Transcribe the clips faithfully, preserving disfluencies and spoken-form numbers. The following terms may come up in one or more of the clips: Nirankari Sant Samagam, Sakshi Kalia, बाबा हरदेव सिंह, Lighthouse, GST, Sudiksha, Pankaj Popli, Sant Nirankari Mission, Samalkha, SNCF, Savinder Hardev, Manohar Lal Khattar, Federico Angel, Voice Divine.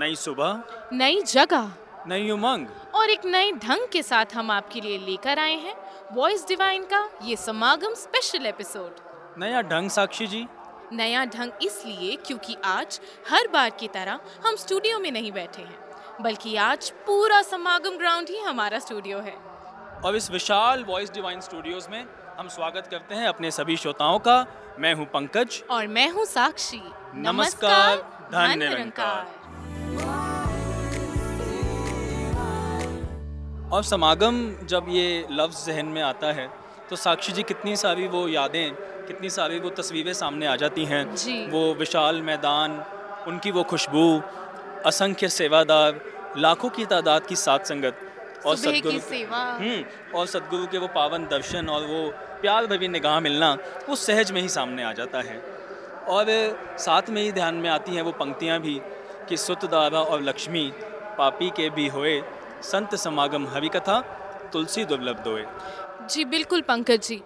नई सुबह, नई जगह, नई उमंग और एक नए ढंग के साथ हम आपके लिए लेकर आए हैं वॉइस डिवाइन का ये समागम स्पेशल एपिसोड। नया ढंग साक्षी जी, नया ढंग इसलिए क्योंकि आज हर बार की तरह हम स्टूडियो में नहीं बैठे हैं, बल्कि आज पूरा समागम ग्राउंड ही हमारा स्टूडियो है। और इस विशाल वॉइस डिवाइन स्टूडियोज में हम स्वागत करते हैं अपने सभी श्रोताओं का। मैं हूँ पंकज और मैं हूँ साक्षी। नमस्कार, धन निरंकार। और समागम जब ये लफ्ज़ जहन में आता है तो साक्षी जी कितनी सारी वो यादें, कितनी सारी वो तस्वीरें सामने आ जाती हैं। वो विशाल मैदान, उनकी वो खुशबू, असंख्य सेवादार, लाखों की तादाद की साथ संगत और सदगुरु की सेवा और सदगुरु के वो पावन दर्शन और वो प्यार भरी निगाह मिलना, वो सहज में ही सामने आ जाता है। और साथ में ही ध्यान में आती हैं वो पंक्तियाँ भी कि सुतदारा और लक्ष्मी पापी के भी होए, संत समागम हरि कथा तुलसी दुर्लभ दोए। जी बिल्कुल पंकज जी।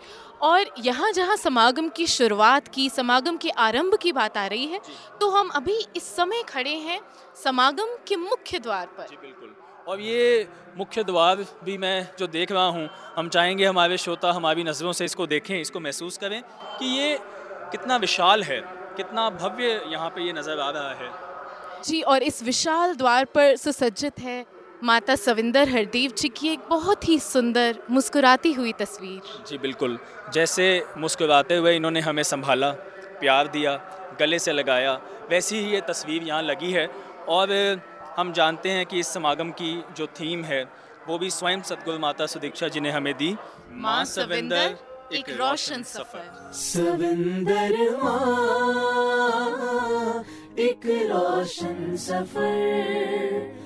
और यहाँ जहाँ समागम की शुरुआत की, समागम के आरंभ की बात आ रही है, तो हम अभी इस समय खड़े हैं समागम के मुख्य द्वार पर। जी बिल्कुल। और ये मुख्य द्वार भी मैं जो देख रहा हूँ, हम चाहेंगे हमारे श्रोता हमारी नज़रों से इसको देखें, इसको महसूस करें कि ये कितना विशाल है, कितना भव्य यहाँ पर ये नज़र आ रहा है। जी। और इस विशाल द्वार पर सुसज्जित है माता सविंदर हरदेव जी की एक बहुत ही सुंदर मुस्कुराती हुई तस्वीर। जी बिल्कुल। जैसे मुस्कुराते हुए इन्होंने हमें संभाला, प्यार दिया, गले से लगाया, वैसी ही ये तस्वीर यहाँ लगी है। और हम जानते हैं कि इस समागम की जो थीम है वो भी स्वयं सतगुरु माता सुदीक्षा जी ने हमें दी। माँ सविंदर एक रोशन सफर, सविंदर माँ एक रोशन सफर।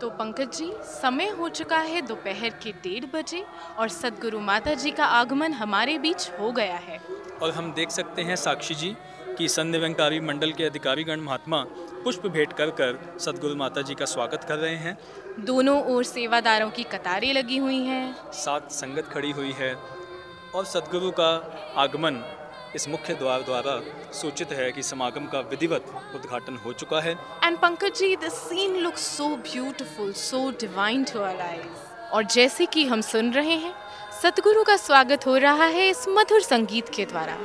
तो पंकज जी, समय हो चुका है दोपहर के डेढ़ बजे और सदगुरु माता जी का आगमन हमारे बीच हो गया है। और हम देख सकते हैं साक्षी जी कि संत निरंकारी मंडल के अधिकारीगण महात्मा पुष्प भेंट कर कर सदगुरु माता जी का स्वागत कर रहे हैं। दोनों ओर सेवादारों की कतारें लगी हुई हैं, साथ संगत खड़ी हुई है। और सदगुरु का आगमन इस मुख्य द्वार द्वारा सूचित है कि समागम का विधिवत उद्घाटन हो चुका है। And Pankaj ji, the scene looks so beautiful, so divine to our eyes. और जैसे कि हम सुन रहे हैं, सतगुरु का स्वागत हो रहा है इस मधुर संगीत के द्वारा।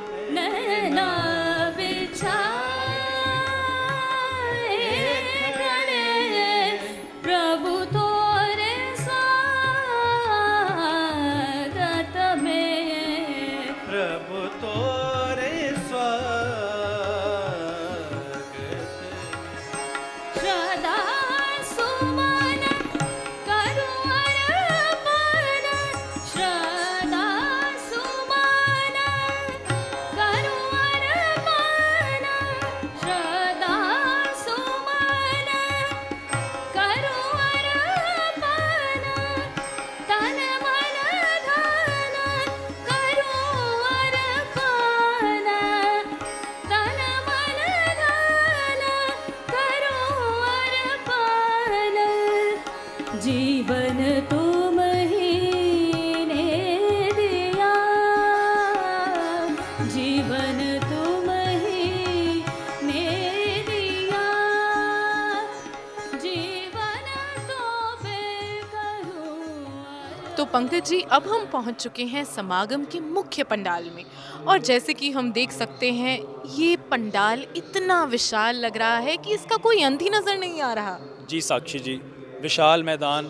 पंकज जी, अब हम पहुंच चुके हैं समागम के मुख्य पंडाल में। और जैसे कि हम देख सकते हैं, ये पंडाल इतना विशाल लग रहा है कि इसका कोई अंत ही नज़र नहीं आ रहा। जी साक्षी जी, विशाल मैदान,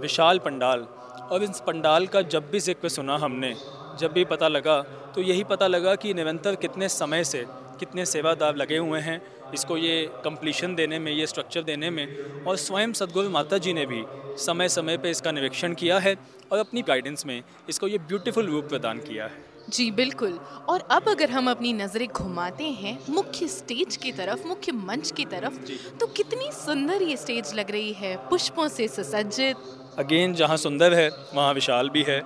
विशाल पंडाल। और इस पंडाल का जब भी जिक्र सुना हमने, जब भी पता लगा, तो यही पता लगा कि निरंतर कितने समय से कितने सेवादार लगे हुए हैं इसको ये कंप्लीशन देने में, ये स्ट्रक्चर देने में। और स्वयं सदगुरु माता जी ने भी समय समय पे इसका निरीक्षण किया है और अपनी गाइडेंस में इसको ये ब्यूटीफुल रूप प्रदान किया है। जी बिल्कुल। और अब अगर हम अपनी नज़रें घुमाते हैं मुख्य स्टेज की तरफ, मुख्य मंच की तरफ, तो कितनी सुंदर ये स्टेज लग रही है, पुष्पों से सुसज्जित। अगेन, जहाँ सुंदर है वहाँ विशाल भी है।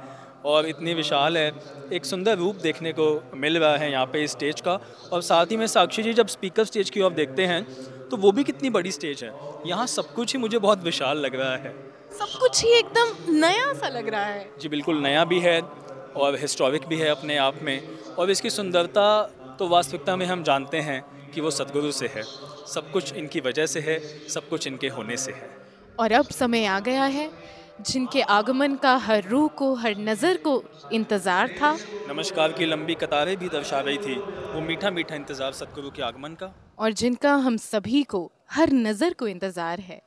और इतनी विशाल है, एक सुंदर रूप देखने को मिल रहा है यहाँ पे इस स्टेज का। और साथ ही में साक्षी जी, जब स्पीकर स्टेज की ओर देखते हैं तो वो भी कितनी बड़ी स्टेज है। यहाँ सब कुछ ही मुझे बहुत विशाल लग रहा है, सब कुछ ही एकदम नया सा लग रहा है। जी बिल्कुल, नया भी है और हिस्टोरिक भी है अपने आप में। और इसकी सुंदरता तो वास्तविकता में हम जानते हैं कि वो सद्गुरु से है, सब कुछ इनकी वजह से है, सब कुछ इनके होने से है। और अब समय आ गया है जिनके आगमन का हर रूह को, हर नज़र को इंतज़ार था। नमस्कार की लंबी कतारें भी दर्शा रही थी वो मीठा मीठा इंतज़ार सद्गुरु के आगमन का, और जिनका हम सभी को, हर नज़र को इंतज़ार है।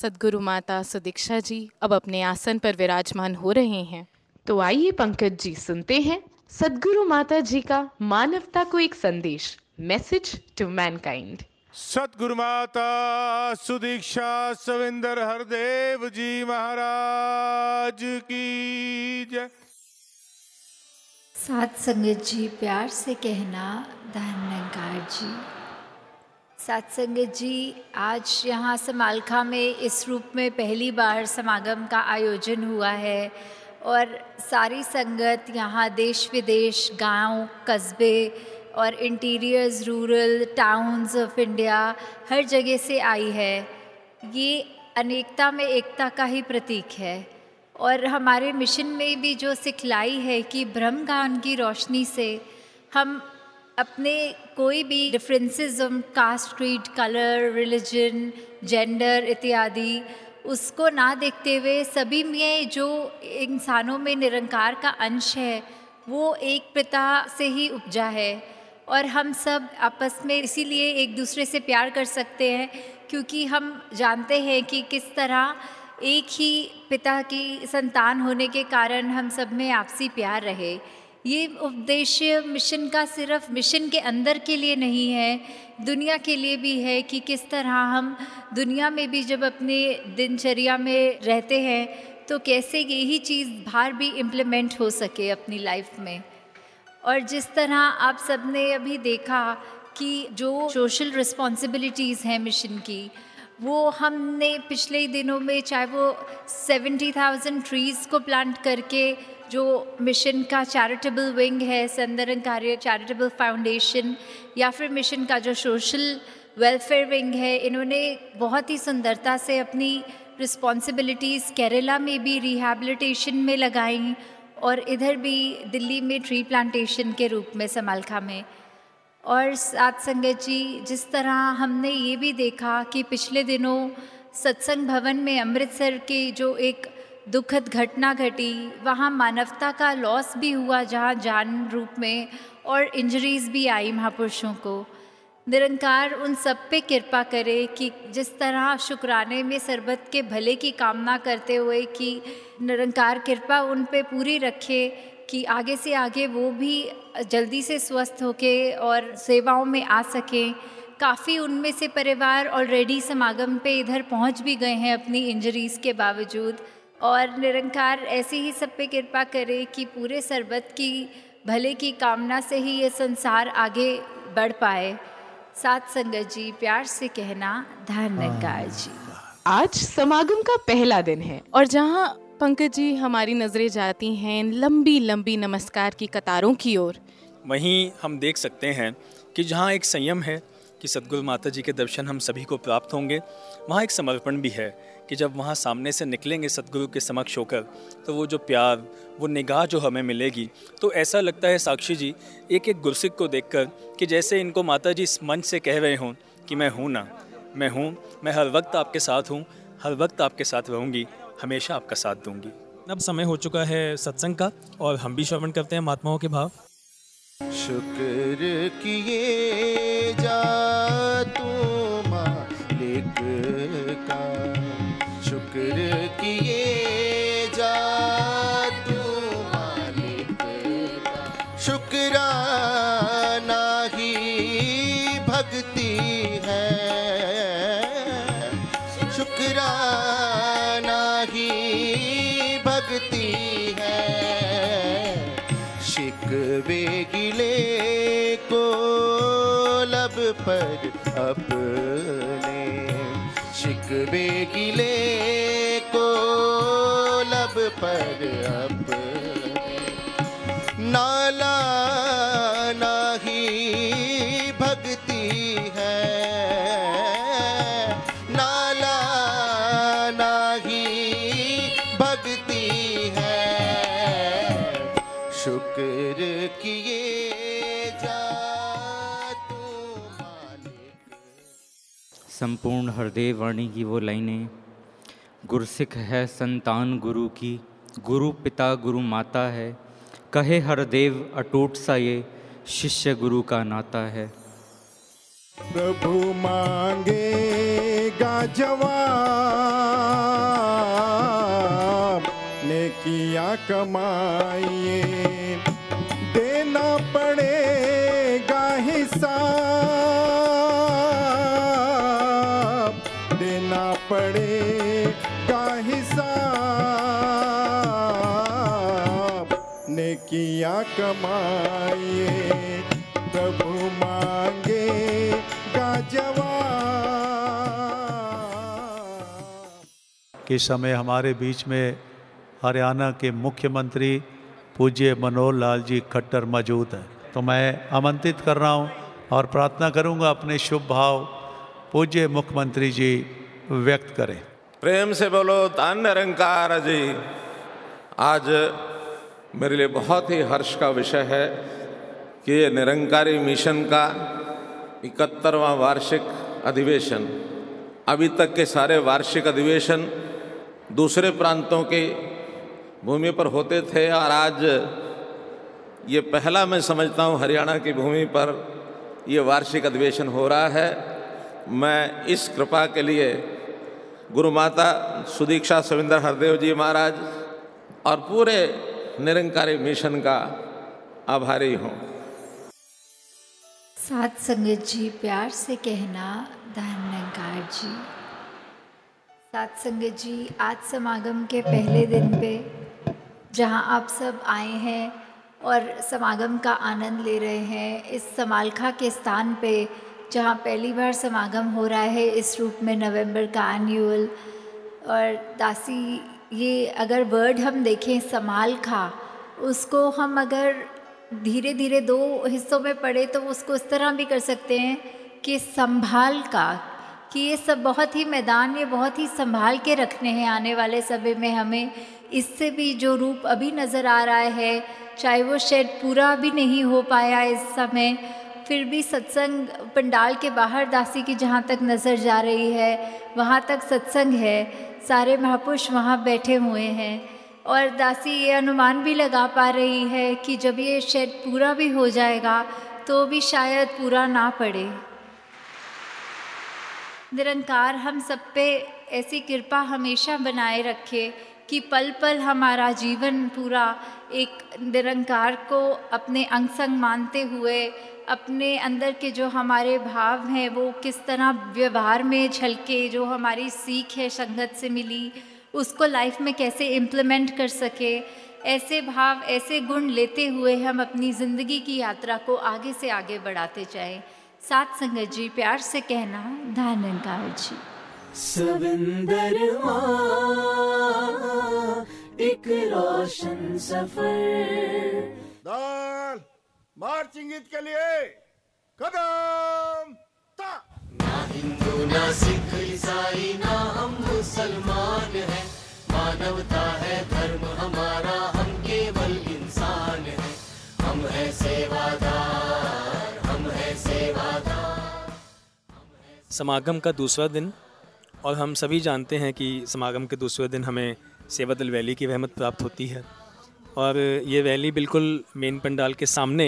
सद्गुरु माता सुदीक्षा जी अब अपने आसन पर विराजमान हो रहे हैं। तो आइए पंकज जी सुनते हैं सद्गुरु माता जी का मानवता को एक संदेश, मैसेज टू मैनकाइंड। सतगुरु माता सुदीक्षा सविंदर हरदेव जी महाराज की जय। साथ संगत जी प्यार से कहना धन निरंकार जी। साथ संगत जी आज यहाँ समालखा में इस रूप में पहली बार समागम का आयोजन हुआ है और सारी संगत यहाँ देश विदेश, गांव, कस्बे और interiors, rural towns of India, हर जगह से आई है। ये अनेकता में एकता का ही प्रतीक है। और हमारे मिशन में भी जो सिखलाई है कि ब्रह्म ज्ञान की रोशनी से हम अपने कोई भी differences on caste, creed, colour, religion, gender इत्यादि उसको ना देखते हुए सभी में जो इंसानों में निरंकार का अंश है वो एक पिता से ही उपजा है। और हम सब आपस में इसीलिए एक दूसरे से प्यार कर सकते हैं क्योंकि हम जानते हैं कि किस तरह एक ही पिता की संतान होने के कारण हम सब में आपसी प्यार रहे। ये उद्देश्य मिशन का सिर्फ मिशन के अंदर के लिए नहीं है, दुनिया के लिए भी है कि किस तरह हम दुनिया में भी जब अपने दिनचर्या में रहते हैं तो कैसे यही चीज़ बाहर भी इम्प्लीमेंट हो सके अपनी लाइफ में। और जिस तरह आप सब ने अभी देखा कि जो सोशल रिस्पॉन्सिबिलिटीज़ हैं मिशन की, वो हमने पिछले ही दिनों में चाहे वो सेवेंटी थाउजेंड ट्रीज़ को प्लांट करके जो मिशन का चैरिटेबल विंग है, संत निरंकारी चैरिटेबल फाउंडेशन, या फिर मिशन का जो सोशल वेलफेयर विंग है, इन्होंने बहुत ही सुंदरता से अपनी रिस्पॉन्सिबिलिटीज़ केरला में भी रिहैबिलिटेशन में लगाई और इधर भी दिल्ली में ट्री प्लांटेशन के रूप में समालखा में। और साथ संगत जी जिस तरह हमने ये भी देखा कि पिछले दिनों सत्संग भवन में अमृतसर के जो एक दुखद घटना घटी, वहाँ मानवता का लॉस भी हुआ जहाँ जान रूप में, और इंजरीज़ भी आई महापुरुषों को। निरंकार उन सब पे कृपा करे कि जिस तरह शुक्राने में सरबत के भले की कामना करते हुए कि निरंकार कृपा उन पे पूरी रखे कि आगे से आगे वो भी जल्दी से स्वस्थ होके और सेवाओं में आ सकें। काफ़ी उनमें से परिवार ऑलरेडी समागम पे इधर पहुंच भी गए हैं अपनी इंजरीज़ के बावजूद। और निरंकार ऐसे ही सब पे कृपा करे कि पूरे सरबत की भले की कामना से ही ये संसार आगे बढ़ पाए। साथ संगत जी प्यार से कहना धन निरंकार जी। आज समागम का पहला दिन है और जहां पंकज जी हमारी नजरें जाती हैं लंबी लंबी नमस्कार की कतारों की ओर, वहीं हम देख सकते हैं कि जहां एक संयम है कि सद्गुरु माता जी के दर्शन हम सभी को प्राप्त होंगे, वहां एक समर्पण भी है कि जब वहां सामने से निकलेंगे सद्गुरु के समक्ष होकर तो वो जो प्यार, वो निगाह जो हमें मिलेगी, तो ऐसा लगता है साक्षी जी एक एक गुरसिक को देखकर कि जैसे इनको माता जी इस मंच से कह रहे हों कि मैं हूँ ना, मैं हूँ, मैं हर वक्त आपके साथ हूँ, हर वक्त आपके साथ रहूँगी, हमेशा आपका साथ दूँगी। अब समय हो चुका है सत्संग का और हम भी श्रवण करते हैं महात्माओं के भाव। शुक्र किए जा तू मालिक का, शुक्र किए जा तू मालिक का, शुक्राना ही भक्ति है, शुक्राना ही भक्ति है। शिकवे गिले को लब पर अपने, शिकवे गिले को लब पर अपने, नाला नाही भक्ति है, नाला नाही भक्ति है। शुक्र किए जा तू मालिक। संपूर्ण हृदय वाणी की वो लाइनें, गुरसिख है संतान गुरु की, गुरु पिता गुरु माता है, कहे हरदेव अटूट सा ये शिष्य गुरु का नाता है। प्रभु मांगेगा जवाब, नेकिया कमाइए देना पड़ेगा हिसाब, देना पड़ेगा हिसाब, नेकिया कमाइए प्रभु मांगेगा जवाब। के समय हमारे बीच में हरियाणा के मुख्यमंत्री पूज्य मनोहर लाल जी खट्टर मौजूद हैं, तो मैं आमंत्रित कर रहा हूं और प्रार्थना करूंगा अपने शुभ भाव पूज्य मुख्यमंत्री जी व्यक्त करें। प्रेम से बोलो तान निरंकार जी। आज मेरे लिए बहुत ही हर्ष का विषय है कि ये निरंकारी मिशन का इकहत्तरवां वार्षिक अधिवेशन, अभी तक के सारे वार्षिक अधिवेशन दूसरे प्रांतों के भूमि पर होते थे और आज ये पहला मैं समझता हूँ हरियाणा की भूमि पर ये वार्षिक अधिवेशन हो रहा है। मैं इस कृपा के लिए गुरु माता सुदीक्षा सविंदर हरदेव जी महाराज और पूरे निरंकारी मिशन का आभारी हूँ। साथ संगत जी, प्यार से कहना धन्यकार जी। साथ संगत जी, आज समागम के पहले दिन पे जहां आप सब आए हैं और समागम का आनंद ले रहे हैं, इस समालखा के स्थान पे जहां पहली बार समागम हो रहा है इस रूप में नवंबर का एन्यूअल। और दासी, ये अगर वर्ड हम देखें समालखा, उसको हम अगर धीरे धीरे दो हिस्सों में पढ़े तो उसको इस तरह भी कर सकते हैं कि संभाल का, कि ये सब बहुत ही मैदान ये बहुत ही संभाल के रखने हैं। आने वाले समय में हमें इससे भी जो रूप अभी नज़र आ रहा है, चाहे वो शेड पूरा भी नहीं हो पाया इस समय, फिर भी सत्संग पंडाल के बाहर दासी की जहाँ तक नज़र जा रही है वहाँ तक सत्संग है, सारे महापुरुष वहाँ बैठे हुए हैं। और दासी ये अनुमान भी लगा पा रही है कि जब ये शेड पूरा भी हो जाएगा तो भी शायद पूरा ना पड़े। निरंकार हम सब पे ऐसी कृपा हमेशा बनाए रखे कि पल पल हमारा जीवन पूरा एक निरंकार को अपने अंग संग मानते हुए अपने अंदर के जो हमारे भाव हैं वो किस तरह व्यवहार में झलके, जो हमारी सीख है संगत से मिली उसको लाइफ में कैसे इम्प्लीमेंट कर सके, ऐसे भाव ऐसे गुण लेते हुए हम अपनी ज़िंदगी की यात्रा को आगे से आगे बढ़ाते जाएं। साथ संगत जी, प्यार से कहना धन्यकार जी। सविंदर माँ एक रोशन सफर, दल मार्चिंग के लिए कदम ता। ना हिंदू ना सिख ईसाई ना हम मुसलमान हैं, मानवता है धर्म हमारा, हम केवल इंसान हैं, हम है सेवादार। समागम का दूसरा दिन, और हम सभी जानते हैं कि समागम के दूसरे दिन हमें सेवा दल वैली की रहमत प्राप्त होती है, और ये वैली बिल्कुल मेन पंडाल के सामने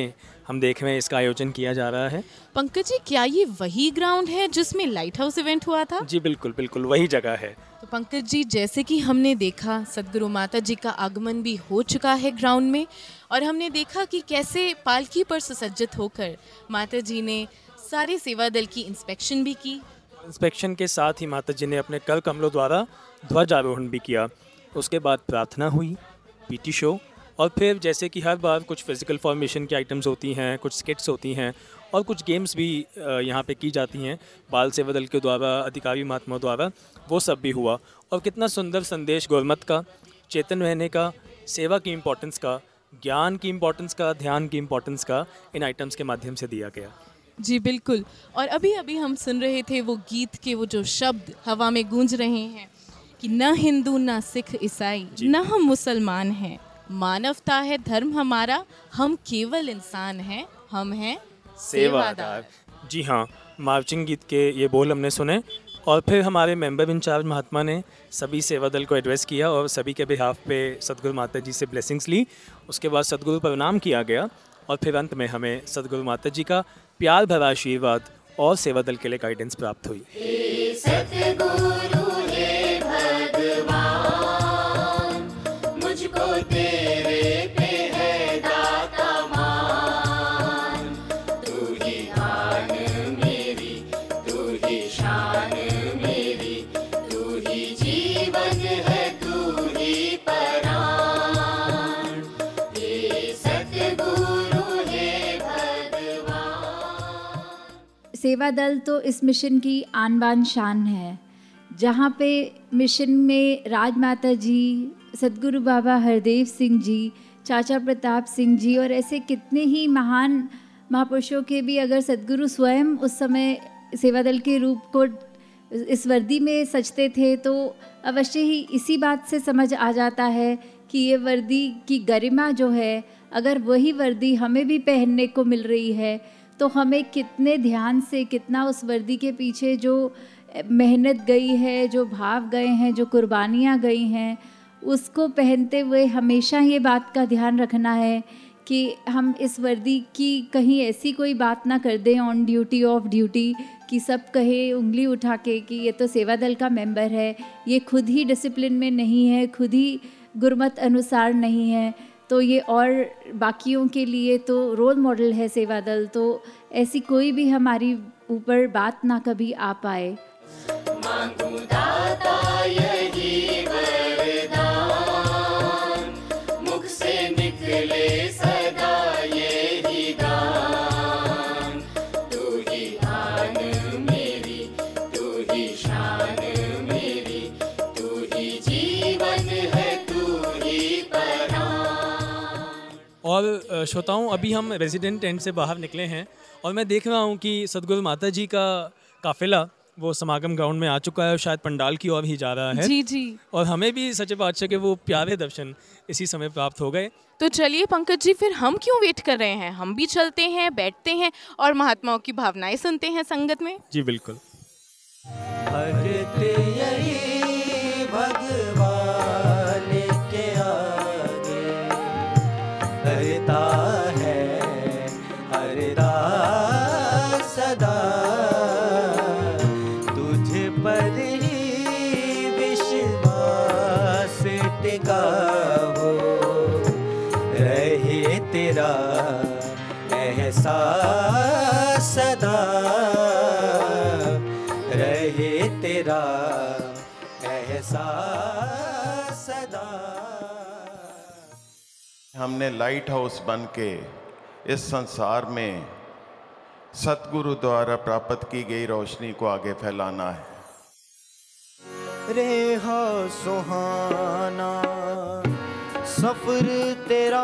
हम देख रहे हैं, इसका आयोजन किया जा रहा है। पंकज जी, क्या ये वही ग्राउंड है जिसमें लाइट हाउस इवेंट हुआ था? जी बिल्कुल बिल्कुल वही जगह है। तो पंकज जी, जैसे कि हमने देखा सदगुरु माता जी का आगमन भी हो चुका है ग्राउंड में, और हमने देखा कि कैसे पालकी पर सुसज्जित होकर माता जी ने सारे सेवा दल की इंस्पेक्शन भी की। इंस्पेक्शन के साथ ही माता जी ने अपने कर कमलों द्वारा ध्वजारोहण भी किया। उसके बाद प्रार्थना हुई, पीटी शो, और फिर जैसे कि हर बार कुछ फिजिकल फॉर्मेशन की आइटम्स होती हैं, कुछ स्किट्स होती हैं और कुछ गेम्स भी यहाँ पे की जाती हैं बाल सेवा दल के द्वारा, अधिकारी महात्मा द्वारा, वो सब भी हुआ। और कितना सुंदर संदेश गुरमत का, चेतन रहने का, सेवा की इम्पोर्टेंस का, ज्ञान की इम्पोर्टेंस का, ध्यान की इम्पोर्टेंस का इन आइटम्स के माध्यम से दिया गया। जी बिल्कुल। और अभी अभी हम सुन रहे थे वो गीत के वो जो शब्द हवा में गूंज रहे हैं कि ना हिंदू ना सिख ईसाई ना हम मुसलमान हैं, मानवता है धर्म हमारा, हम केवल इंसान हैं, हम हैं सेवादार। जी हाँ, मार्चिंग गीत के ये बोल हमने सुने और फिर हमारे मेंबर इंचार्ज महात्मा ने सभी सेवा दल को एड्रेस किया और सभी के बिहाफ पे सतगुरु माता जी से ब्लेसिंग्स ली। उसके बाद सतगुरु प्रणाम किया गया और फिर अंत में हमें सतगुरु माता जी का प्यार भरा आशीर्वाद और सेवा दल के लिए गाइडेंस प्राप्त हुई। हे सतगुरु हे भगवान, मुझको तेरे पे है दाता मान, तू ही आन मेरी, तू ही शान मेरी, तू ही जीवन है, तू ही परान। हे सतगुरु हे भगवान। सेवा दल तो इस मिशन की आन बान शान है, जहाँ पे मिशन में राजमाता जी, सतगुरु बाबा हरदेव सिंह जी, चाचा प्रताप सिंह जी और ऐसे कितने ही महान महापुरुषों के भी अगर सतगुरु स्वयं उस समय सेवा दल के रूप को इस वर्दी में सजते थे तो अवश्य ही इसी बात से समझ आ जाता है कि ये वर्दी की गरिमा जो है, अगर वही वर्दी हमें भी पहनने को मिल रही है तो हमें कितने ध्यान से, कितना उस वर्दी के पीछे जो मेहनत गई है, जो भाव गए हैं, जो कुर्बानियाँ गई हैं, उसको पहनते हुए हमेशा ये बात का ध्यान रखना है कि हम इस वर्दी की कहीं ऐसी कोई बात ना कर दें ऑन ड्यूटी ऑफ ड्यूटी कि सब कहे उंगली उठा के कि ये तो सेवा दल का मेंबर है, ये खुद ही डिसिप्लिन में नहीं है, खुद ही गुरमत अनुसार नहीं है तो ये और बाकियों के लिए तो रोल मॉडल है सेवा दल। तो ऐसी कोई भी हमारी ऊपर बात ना कभी आ पाए। मांगू दाता यही वरदान, मुख से निकले सदा यही गान, तू ही आन मेरी, तू ही शान मेरी, तू ही जीवन है, तू ही परान। और श्रोताओं, अभी हम रेजिडेंट टेंट से बाहर निकले हैं और मैं देख रहा हूँ कि सतगुरु माता जी का काफिला वो समागम ग्राउंड में आ चुका है और शायद पंडाल की ओर ही जा रहा है। जी जी। और हमें भी सच्चे बादशाह के वो प्यारे दर्शन इसी समय प्राप्त हो गए। तो चलिए पंकज जी, फिर हम क्यों वेट कर रहे हैं, हम भी चलते हैं, बैठते हैं और महात्माओं की भावनाएं सुनते हैं संगत में। जी बिल्कुल। सदा रहे तेरा एहसास सदा। हमने लाइट हाउस बन के इस संसार में सतगुरु द्वारा प्राप्त की गई रोशनी को आगे फैलाना है। रेहा सुहाना सफर तेरा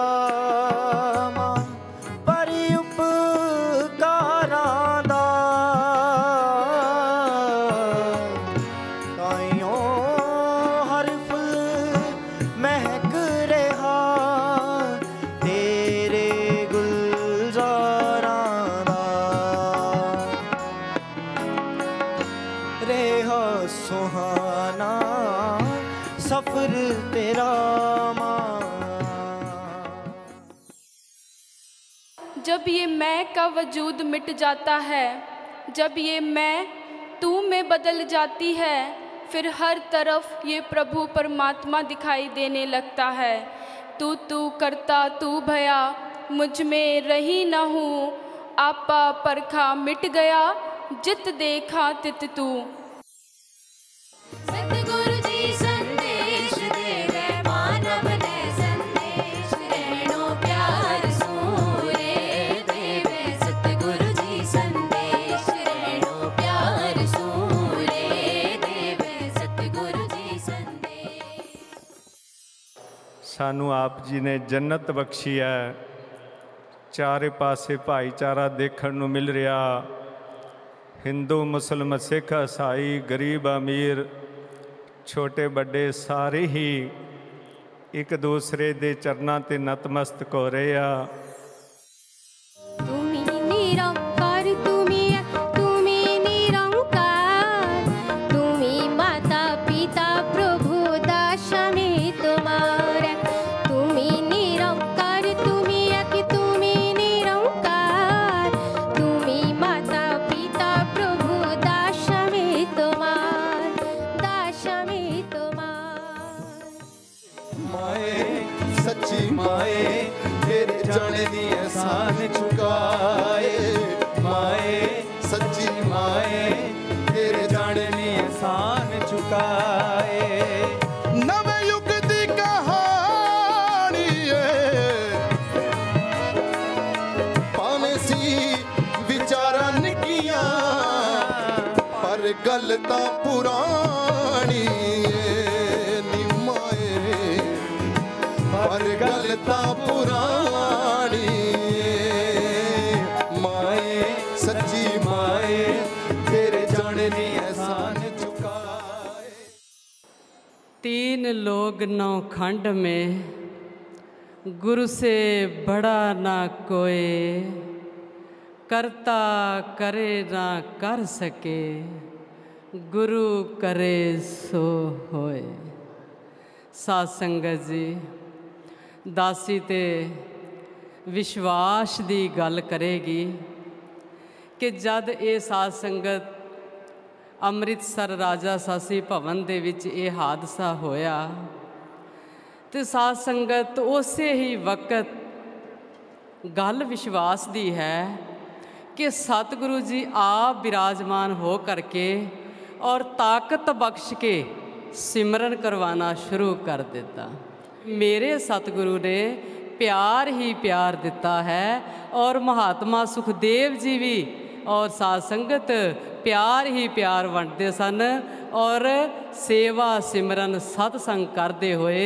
का वजूद मिट जाता है, जब ये मैं तू में बदल जाती है, फिर हर तरफ ये प्रभु परमात्मा दिखाई देने लगता है। तू तू करता तू भया, मुझ में रही न हूँ, आपा परखा मिट गया, जित देखा तित तू। सानू आप जी ने जन्नत बख्शी है, चारे पासे भाईचारा देखने को मिल रहा, हिंदू मुसलमान सिख ईसाई गरीब अमीर छोटे बड़े सारे ही एक दूसरे के चरणों ते नतमस्तक हो रहे हैं। गलता पुरानी निमाए पर गलता पुरानी माए सच्ची माए तेरे जाननी एहसान चुकाए। तीन लोग नौ खंड में गुरु से बड़ा ना कोई करता करे ना कर सके गुरु करे सो होए। साध संगत जी दासी ते विश्वास दी गल करेगी कि जद ये साध संगत अमृतसर राजा सासी भवन दे विच यह हादसा होया ते साध संगत उसे ही वक्त गल विश्वास दी है कि सतगुरु जी आप विराजमान हो करके और ताकत बख्श के सिमरन करवाना शुरू कर देता। मेरे सतगुरु ने प्यार ही प्यार देता है और महात्मा सुखदेव जी भी और साध संगत प्यार ही प्यार वंटते सन और सेवा सिमरन सत्संग करते हुए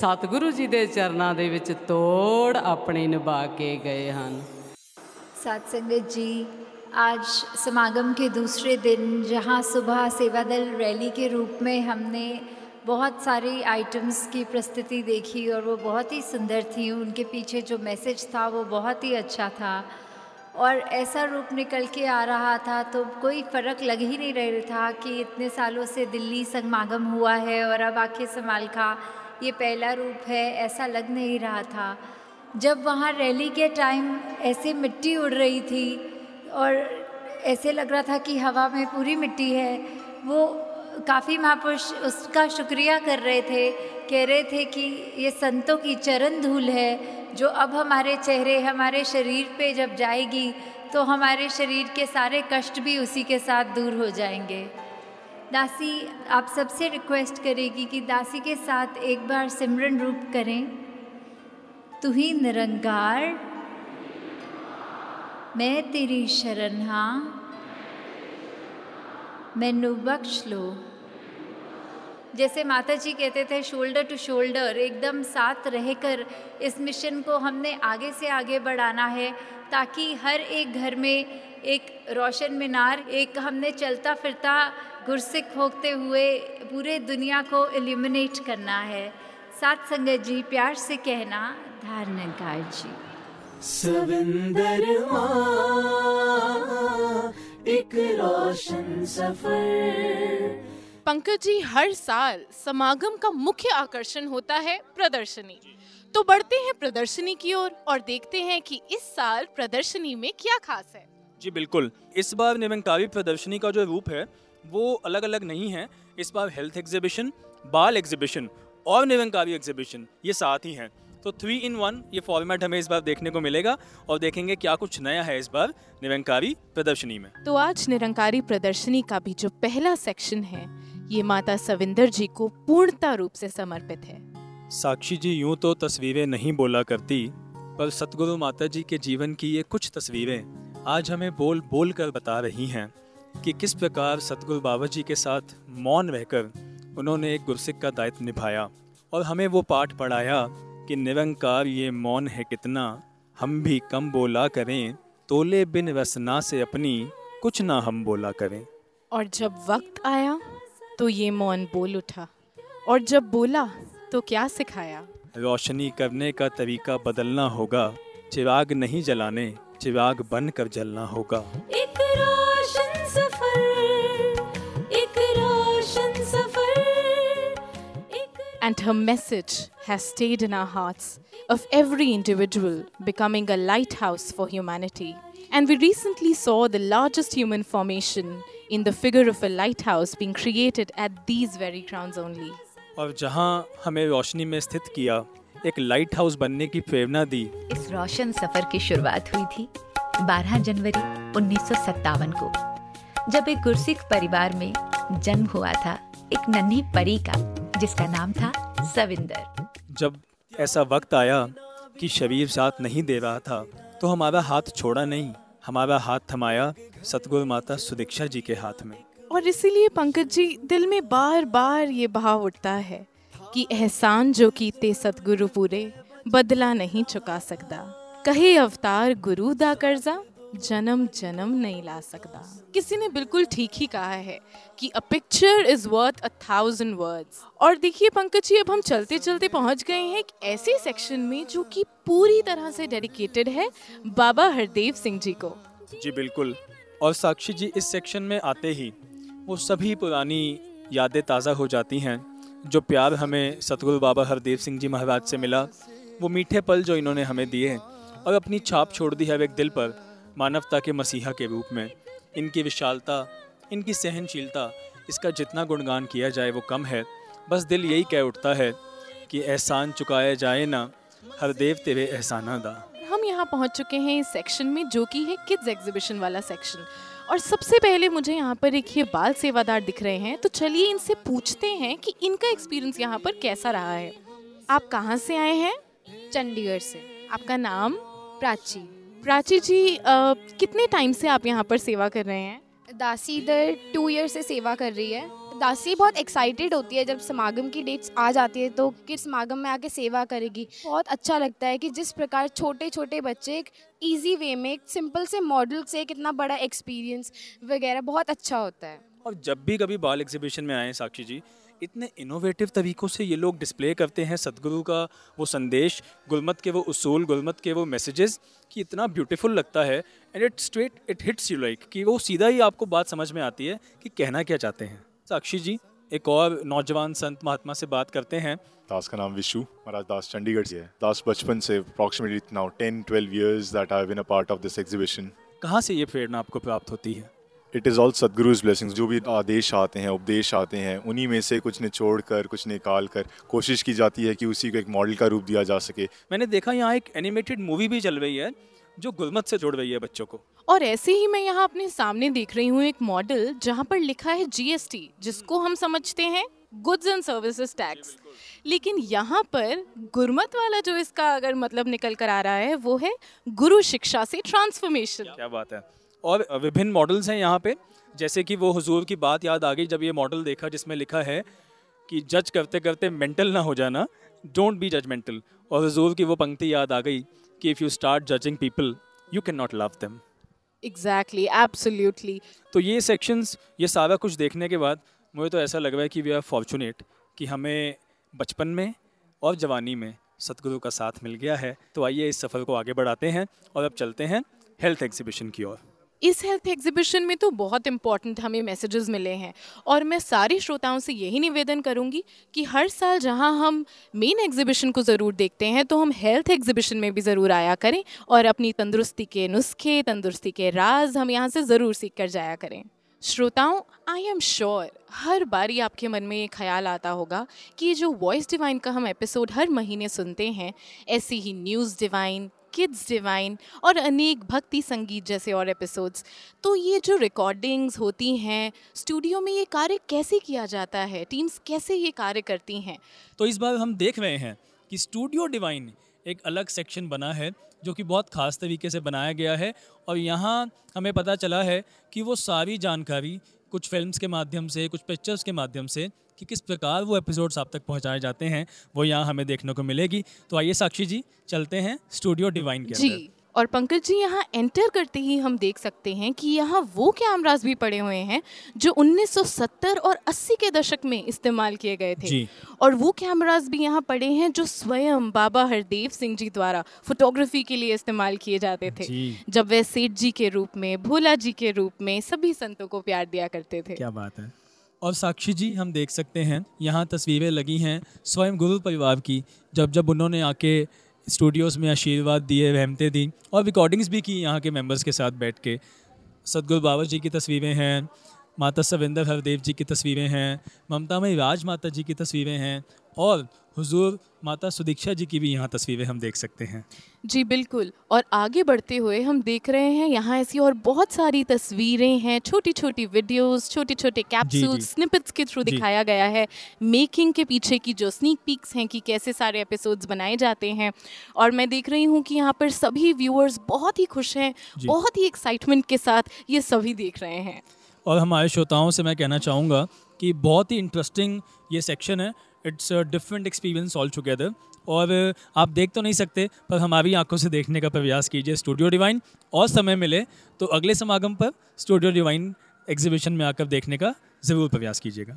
सतगुरु जी के चरणों के विच तोड़ अपनी निभा के गए हैं। साध संगत जी आज समागम के दूसरे दिन जहां सुबह सेवा दल रैली के रूप में हमने बहुत सारी आइटम्स की प्रस्तुति देखी और वो बहुत ही सुंदर थी। उनके पीछे जो मैसेज था वो बहुत ही अच्छा था और ऐसा रूप निकल के आ रहा था तो कोई फ़र्क लग ही नहीं रहा था कि इतने सालों से दिल्ली समागम हुआ है और अब आखिर समालखा ये पहला रूप है, ऐसा लग नहीं रहा था। जब वहाँ रैली के टाइम ऐसे मिट्टी उड़ रही थी और ऐसे लग रहा था कि हवा में पूरी मिट्टी है, वो काफ़ी महापुरुष उसका शुक्रिया कर रहे थे, कह रहे थे कि ये संतों की चरण धूल है जो अब हमारे चेहरे हमारे शरीर पे जब जाएगी तो हमारे शरीर के सारे कष्ट भी उसी के साथ दूर हो जाएंगे। दासी आप सबसे रिक्वेस्ट करेगी कि दासी के साथ एक बार सिमरन रूप करें। तू ही निरंकार मैं तेरी शरण हाँ मैनू बख्श लो। जैसे माता जी कहते थे शोल्डर टू शोल्डर एकदम साथ रहकर इस मिशन को हमने आगे से आगे बढ़ाना है ताकि हर एक घर में एक रोशन मीनार, एक हमने चलता फिरता गुरसिक होते हुए पूरे दुनिया को इल्यूमिनेट करना है। साथ संगत जी प्यार से कहना धारनकार जी। सविंदर माँ एक रोशन सफर। पंकज जी हर साल समागम का मुख्य आकर्षण होता है प्रदर्शनी, तो बढ़ते हैं प्रदर्शनी की ओर और, और देखते हैं कि इस साल प्रदर्शनी में क्या खास है। जी बिल्कुल, इस बार निरंकारी प्रदर्शनी का जो रूप है वो अलग अलग नहीं है। इस बार हेल्थ एग्जीबिशन, बाल एग्जीबिशन और निरंकारी एग्जीबिशन ये साथ ही हैं, तो थ्री इन वन ये फॉर्मेट हमें इस बार देखने को मिलेगा और देखेंगे क्या कुछ नया है इस बार निरंकारी प्रदर्शनी में। तो आज निरंकारी प्रदर्शनी का भी जो पहला सेक्शन है ये माता सविंदर जी को पूर्णता रूप से समर्पित है। साक्षी जी यूं तो तस्वीरें नहीं बोला करती पर सतगुरु माता जी के जीवन की ये कुछ तस्वीरें आज हमें बोल बोल कर बता रही हैं कि किस प्रकार सतगुरु बाबा जी के साथ मौन रहकर उन्होंने एक गुरसिक का दायित्व निभाया और हमें वो पाठ पढ़ाया कि निरंकार ये मौन है कितना हम भी कम बोला करें, तोले बिन रसना से अपनी कुछ ना हम बोला करें। और जब वक्त आया तो ये मौन बोल उठा और जब बोला तो क्या सिखाया। रोशनी करने का तरीका बदलना होगा, चिराग नहीं जलाने चिराग बन कर जलना होगा। एक रोशन सफर, एक रोशन सफर। And her message has stayed in our hearts of every individual becoming a lighthouse for humanity. And we recently saw the largest human formation in the figure of a lighthouse being created at these very grounds only. और जहां हमें रोशनी में स्थित किया, एक lighthouse बनने की प्रेरणा दी। इस रोशन सफर की शुरुआत हुई थी बारह जनवरी उन्नीस सौ सत्तावन को, जब एक गुरसिख परिवार में जन्म हुआ था एक नन्ही परी का, जिसका नाम था सविंदर। जब ऐसा वक्त आया कि शरीर साथ नहीं दे रहा था तो हमारा हाथ छोड़ा नहीं, हमारा हाथ थमाया सतगुरु माता सुदीक्षा जी के हाथ में। और इसीलिए पंकज जी, दिल में बार बार ये भाव उठता है कि एहसान जो कीते सतगुरु पूरे, बदला नहीं चुका सकता। कहे अवतार गुरु दा कर्जा, जन्म जन्म नहीं ला सकता। किसी ने बिल्कुल ठीक ही कहा है कि a picture is worth a thousand words. और देखिए पंकज जी, अब हम चलते चलते पहुंच गए हैं एक ऐसे सेक्शन में जो कि पूरी तरह से डेडिकेटेड है बाबा हरदेव सिंह जी को। जी बिल्कुल। और साक्षी जी, इस सेक्शन में आते ही वो सभी पुरानी यादें ताज़ा हो जाती हैं। जो प्यार हमें सतगुरु बाबा हरदेव सिंह जी महाराज से मिला, वो मीठे पल जो इन्होंने हमें दिए और अपनी छाप छोड़ दी है एक दिल पर मानवता के मसीहा के रूप में, इनकी विशालता, इनकी सहनशीलता, इसका जितना गुणगान किया जाए वो कम है। बस दिल यही कह उठता है कि एहसान चुकाया जाए ना, हर देव तेरे एहसाना दा। हम यहाँ पहुँच चुके हैं इस सेक्शन में जो कि है किड्स एग्जीबिशन वाला सेक्शन। और सबसे पहले मुझे यहाँ पर एक ये बाल सेवादार दिख रहे हैं, तो चलिए इनसे पूछते हैं कि इनका एक्सपीरियंस यहाँ पर कैसा रहा है। आप कहाँ से आए हैं? चंडीगढ़ से। आपका नाम? प्राची। प्राची जी, आ, कितने टाइम से आप यहाँ पर सेवा कर रहे हैं? दासी इधर टू ईयर से सेवा कर रही है। दासी बहुत एक्साइटेड होती है जब समागम की डेट्स आ जाती है तो कि समागम में आके सेवा करेगी। बहुत अच्छा लगता है कि जिस प्रकार छोटे छोटे बच्चे एक ईजी वे में, एक सिंपल से मॉडल से एक इतना बड़ा एक्सपीरियंस वगैरह बहुत अच्छा होता है। और जब भी कभी बाल एग्जीबिशन में आए साक्षी जी, इतने इनोवेटिव तरीक़ों से ये लोग डिस्प्ले करते हैं सतगुरु का वो संदेश, गुरमत के वो उसूल, गुरमत के वो मैसेजेस, कि इतना ब्यूटीफुल लगता है। And it straight it hits you like कि वो सीधा ही आपको बात समझ में आती है कि कहना क्या चाहते हैं। साक्षी जी, एक और नौजवान संत महात्मा से बात करते हैं। दास का नाम विशु, महाराज दास चंडीगढ़ से है। दास बचपन से approximately now ten twelve years that I have been a part of this exhibition. कहाँ से ये प्रेरणा आपको प्राप्त होती है? It is all Sadguru's blessings. जो भी आदेश आते हैं, उपदेश आते हैं, उन्हीं में से कुछ निचोड़ कर, कुछ निकाल कर कोशिश की जाती है कि उसी को एक मॉडल का रूप दिया जा सके। मैंने देखा यहाँ एक एनिमेटेड मूवी भी चल रही है जो गुरमत से जोड़ रही है बच्चों को। और ऐसे ही मैं यहाँ अपने सामने देख रही हूँ एक मॉडल जहाँ पर लिखा है जी एस टी, जिसको हम समझते हैं गुड्स एंड सर्विसेज टैक्स, लेकिन यहाँ पर गुरमत वाला जो इसका अगर मतलब निकल कर आ रहा है वो है गुरु शिक्षा से ट्रांसफॉर्मेशन। क्या बात है। और विभिन्न मॉडल्स हैं यहाँ पे, जैसे कि वो हुजूर की बात याद आ गई जब ये मॉडल देखा जिसमें लिखा है कि जज करते करते मेंटल ना हो जाना, डोंट बी जजमेंटल। और हुजूर की वो पंक्ति याद आ गई कि if you start judging people you can not love them. Exactly, absolutely. तो ये सेक्शंस, ये सारा कुछ देखने के बाद मुझे तो ऐसा लग रहा है कि वी आर फॉर्चुनेट कि हमें बचपन में और जवानी में सतगुरु का साथ मिल गया है। तो आइए इस सफ़र को आगे बढ़ाते हैं और अब चलते हैं हेल्थ एग्जीबिशन की ओर। इस हेल्थ एग्जीबिशन में तो बहुत इम्पॉर्टेंट हमें मैसेजेस मिले हैं और मैं सारे श्रोताओं से यही निवेदन करूंगी कि हर साल जहां हम मेन एग्जीबिशन को ज़रूर देखते हैं तो हम हेल्थ एग्जीबिशन में भी ज़रूर आया करें और अपनी तंदुरुस्ती के नुस्खे, तंदुरुस्ती के राज हम यहां से ज़रूर सीख कर जाया करें। श्रोताओं, आई एम श्योर हर बारी आपके मन में ये ख्याल आता होगा कि ये जो वॉइस डिवाइन का हम एपिसोड हर महीने सुनते हैं, ऐसी ही न्यूज़ डिवाइन, किड्स डिवाइन और अनेक भक्ति संगीत जैसे और एपिसोड्स, तो ये जो रिकॉर्डिंग्स होती हैं स्टूडियो में, ये कार्य कैसे किया जाता है, टीम्स कैसे ये कार्य करती हैं? तो इस बार हम देख रहे हैं कि स्टूडियो डिवाइन एक अलग सेक्शन बना है जो कि बहुत ख़ास तरीके से बनाया गया है। और यहाँ हमें पता चला है कि वो सारी जानकारी कुछ फिल्म्स के माध्यम से, कुछ पिक्चर्स के माध्यम से कि किस प्रकार वो एपिसोड्स आप तक पहुंचाए जाते हैं, वो यहाँ हमें देखने को मिलेगी। तो आइए साक्षी जी, चलते हैं स्टूडियो डिवाइन के अंदर। जी, और पंकज जी, यहाँ एंटर करते ही हम देख सकते हैं कि यहाँ वो कैमरास भी पड़े हुए हैं जो उन्नीस सौ सत्तर और अस्सी के दशक में इस्तेमाल किए गए थे। जी। और वो कैमरास भी यहाँ पड़े हैं जो स्वयं बाबा हरदेव सिंह जी द्वारा फोटोग्राफी के लिए इस्तेमाल किए जाते थे, जब वे सेठ जी के रूप में, भोला जी के रूप में सभी संतों को प्यार दिया करते थे। क्या बात है। और साक्षी जी, हम देख सकते हैं यहाँ तस्वीरें लगी हैं स्वयं गुरु परिवार की, जब जब उन्होंने आके स्टूडियोज़ में आशीर्वाद दिए, रहमतें दी और रिकॉर्डिंग्स भी की यहाँ के मेंबर्स के साथ बैठ के। सतगुरु बाबा जी की तस्वीरें हैं, माता सविंदर हरदेव जी की तस्वीरें हैं, ममतामयी राज माता जी की तस्वीरें हैं, और हुजूर माता सुदीक्षा जी की भी यहाँ तस्वीरें हम देख सकते हैं। जी बिल्कुल, और आगे बढ़ते हुए हम देख रहे हैं यहाँ ऐसी और बहुत सारी तस्वीरें हैं, छोटी छोटी वीडियोस, छोटे छोटे कैप्सूल स्निपेट्स के थ्रू दिखाया गया है मेकिंग के पीछे की जो स्नीक पीक्स हैं कि कैसे सारे एपिसोड्स बनाए जाते हैं। और मैं देख रही हूँ कि यहाँ पर सभी व्यूअर्स बहुत ही खुश हैं, बहुत ही एक्साइटमेंट के साथ ये सभी देख रहे हैं। और हमारे श्रोताओं से मैं कहना चाहूँगा कि बहुत ही इंटरेस्टिंग ये सेक्शन है, it's a different experience all together. और आप देख तो नहीं सकते पर हमारी आंखों से देखने का प्रयास कीजिए स्टूडियो डिवाइन, और समय मिले तो अगले समागम पर स्टूडियो डिवाइन एग्जीबिशन में आकर देखने का ज़रूर प्रयास कीजिएगा।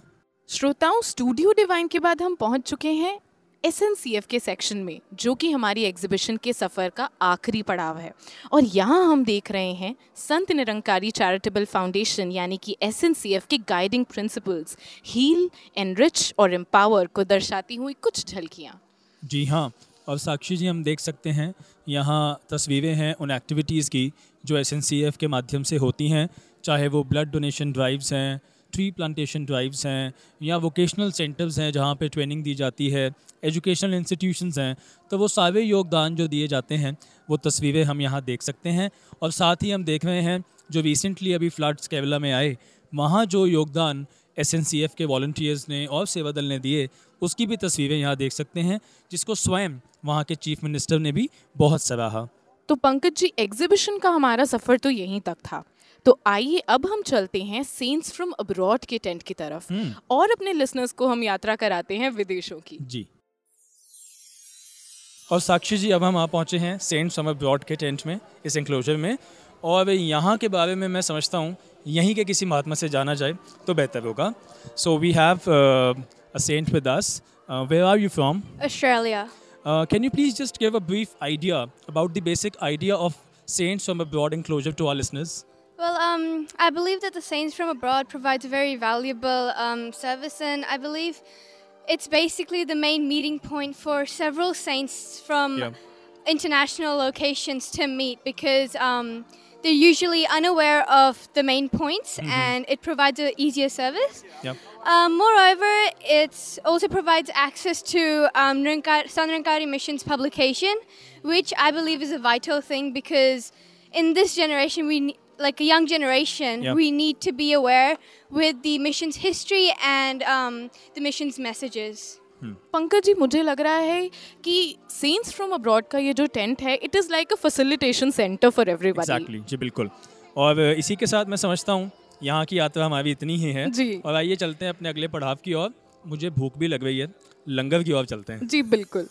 श्रोताओं, स्टूडियो डिवाइन के बाद हम पहुंच चुके हैं एस एन सी एफ के सेक्शन में, जो कि हमारी एग्जीबिशन के सफ़र का आखिरी पड़ाव है। और यहाँ हम देख रहे हैं संत निरंकारी चैरिटेबल फाउंडेशन यानी कि एस एन सी एफ के गाइडिंग प्रिंसिपल्स हील, एनरिच और एम्पावर को दर्शाती हुई कुछ झलकियाँ। जी हाँ, और साक्षी जी हम देख सकते हैं यहाँ तस्वीरें हैं उन एक्टिविटीज़ की जो एस एन सी एफ के माध्यम से होती हैं, चाहे वो ब्लड डोनेशन ड्राइव्स हैं, ट्री प्लांटेशन ड्राइव्स हैं, या वोकेशनल सेंटर्स हैं जहाँ पे ट्रेनिंग दी जाती है, एजुकेशनल इंस्टीट्यूशंस हैं। तो वो सारे योगदान जो दिए जाते हैं वो तस्वीरें हम यहाँ देख सकते हैं। और साथ ही हम देख रहे हैं जो रिसेंटली अभी फ्लड्स केरला में आए, वहाँ जो योगदान एस एन सी एफ के वॉलंटियर्स ने और सेवा दल ने दिए उसकी भी तस्वीरें यहाँ देख सकते हैं, जिसको स्वयं वहाँ के चीफ मिनिस्टर ने भी बहुत सराहा। तो पंकज जी, एग्जीबिशन का हमारा सफ़र तो यहीं तक था, तो आइए अब हम चलते हैं सेंट्स फ्रॉम अब्रॉड के टेंट की तरफ और अपने लिसनर्स को हम यात्रा कराते हैं विदेशों की। जी, और साक्षी जी अब हम आ पहुंचे हैं सेंट्स फ्रॉम अब्रॉड के टेंट में, इस एनक्लोजर में। और यहाँ के बारे में मैं समझता हूँ यहीं के किसी महात्मा से जाना जाए तो बेहतर होगा। So we have a saint with us. Where are you from? Australia. Can you please just give a brief idea about the basic idea of saints from abroad enclosure to our listeners? Well, um, I believe that the Saints from Abroad provides a very valuable um, service, and I believe it's basically the main meeting point for several saints from yeah. international locations to meet, because um, they're usually unaware of the main points mm-hmm. and it provides an easier service. Yeah. Um, moreover, it also provides access to um, Sant Nirankari Mission's publication, which I believe is a vital thing, because in this generation we need like a young generation, yep. we need to be aware with the mission's history and um, the mission's messages. Pankaj ji, मुझे लग रहा है कि cents from abroad का ये जो tent है, it is like a facilitation centre for everybody. Exactly, जी बिल्कुल। और इसी के साथ मैं समझता हूँ यहाँ की यात्रा हमारी इतनी ही है जी। और आइए चलते हैं अपने अगले पड़ाव की ओर। मुझे भूख भी लग रही है, लंगर की ओर चलते हैं। जी बिल्कुल।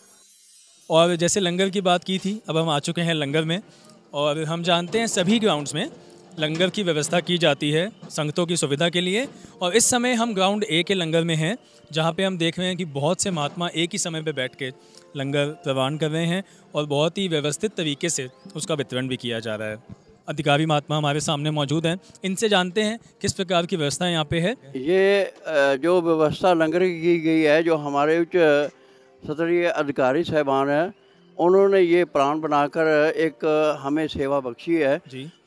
और जैसे लंगर की बात की थी, अब हम आ चुके हैं लंगर में। और हम जानते हैं सभी ग्राउंड्स में लंगर की व्यवस्था की जाती है संगतों की सुविधा के लिए। और इस समय हम ग्राउंड ए के लंगर में हैं, जहाँ पे हम देख रहे हैं कि बहुत से महात्मा एक ही समय पे बैठ के लंगर प्रवान कर रहे हैं और बहुत ही व्यवस्थित तरीके से उसका वितरण भी किया जा रहा है। अधिकारी महात्मा हमारे सामने मौजूद हैं, इनसे जानते हैं किस प्रकार की व्यवस्था यहाँ पे है। ये जो व्यवस्था लंगर की की गई है, जो हमारे उच्च स्तरीय अधिकारी साहबान हैं, उन्होंने ये प्राण बनाकर एक हमें सेवा बख्शी है।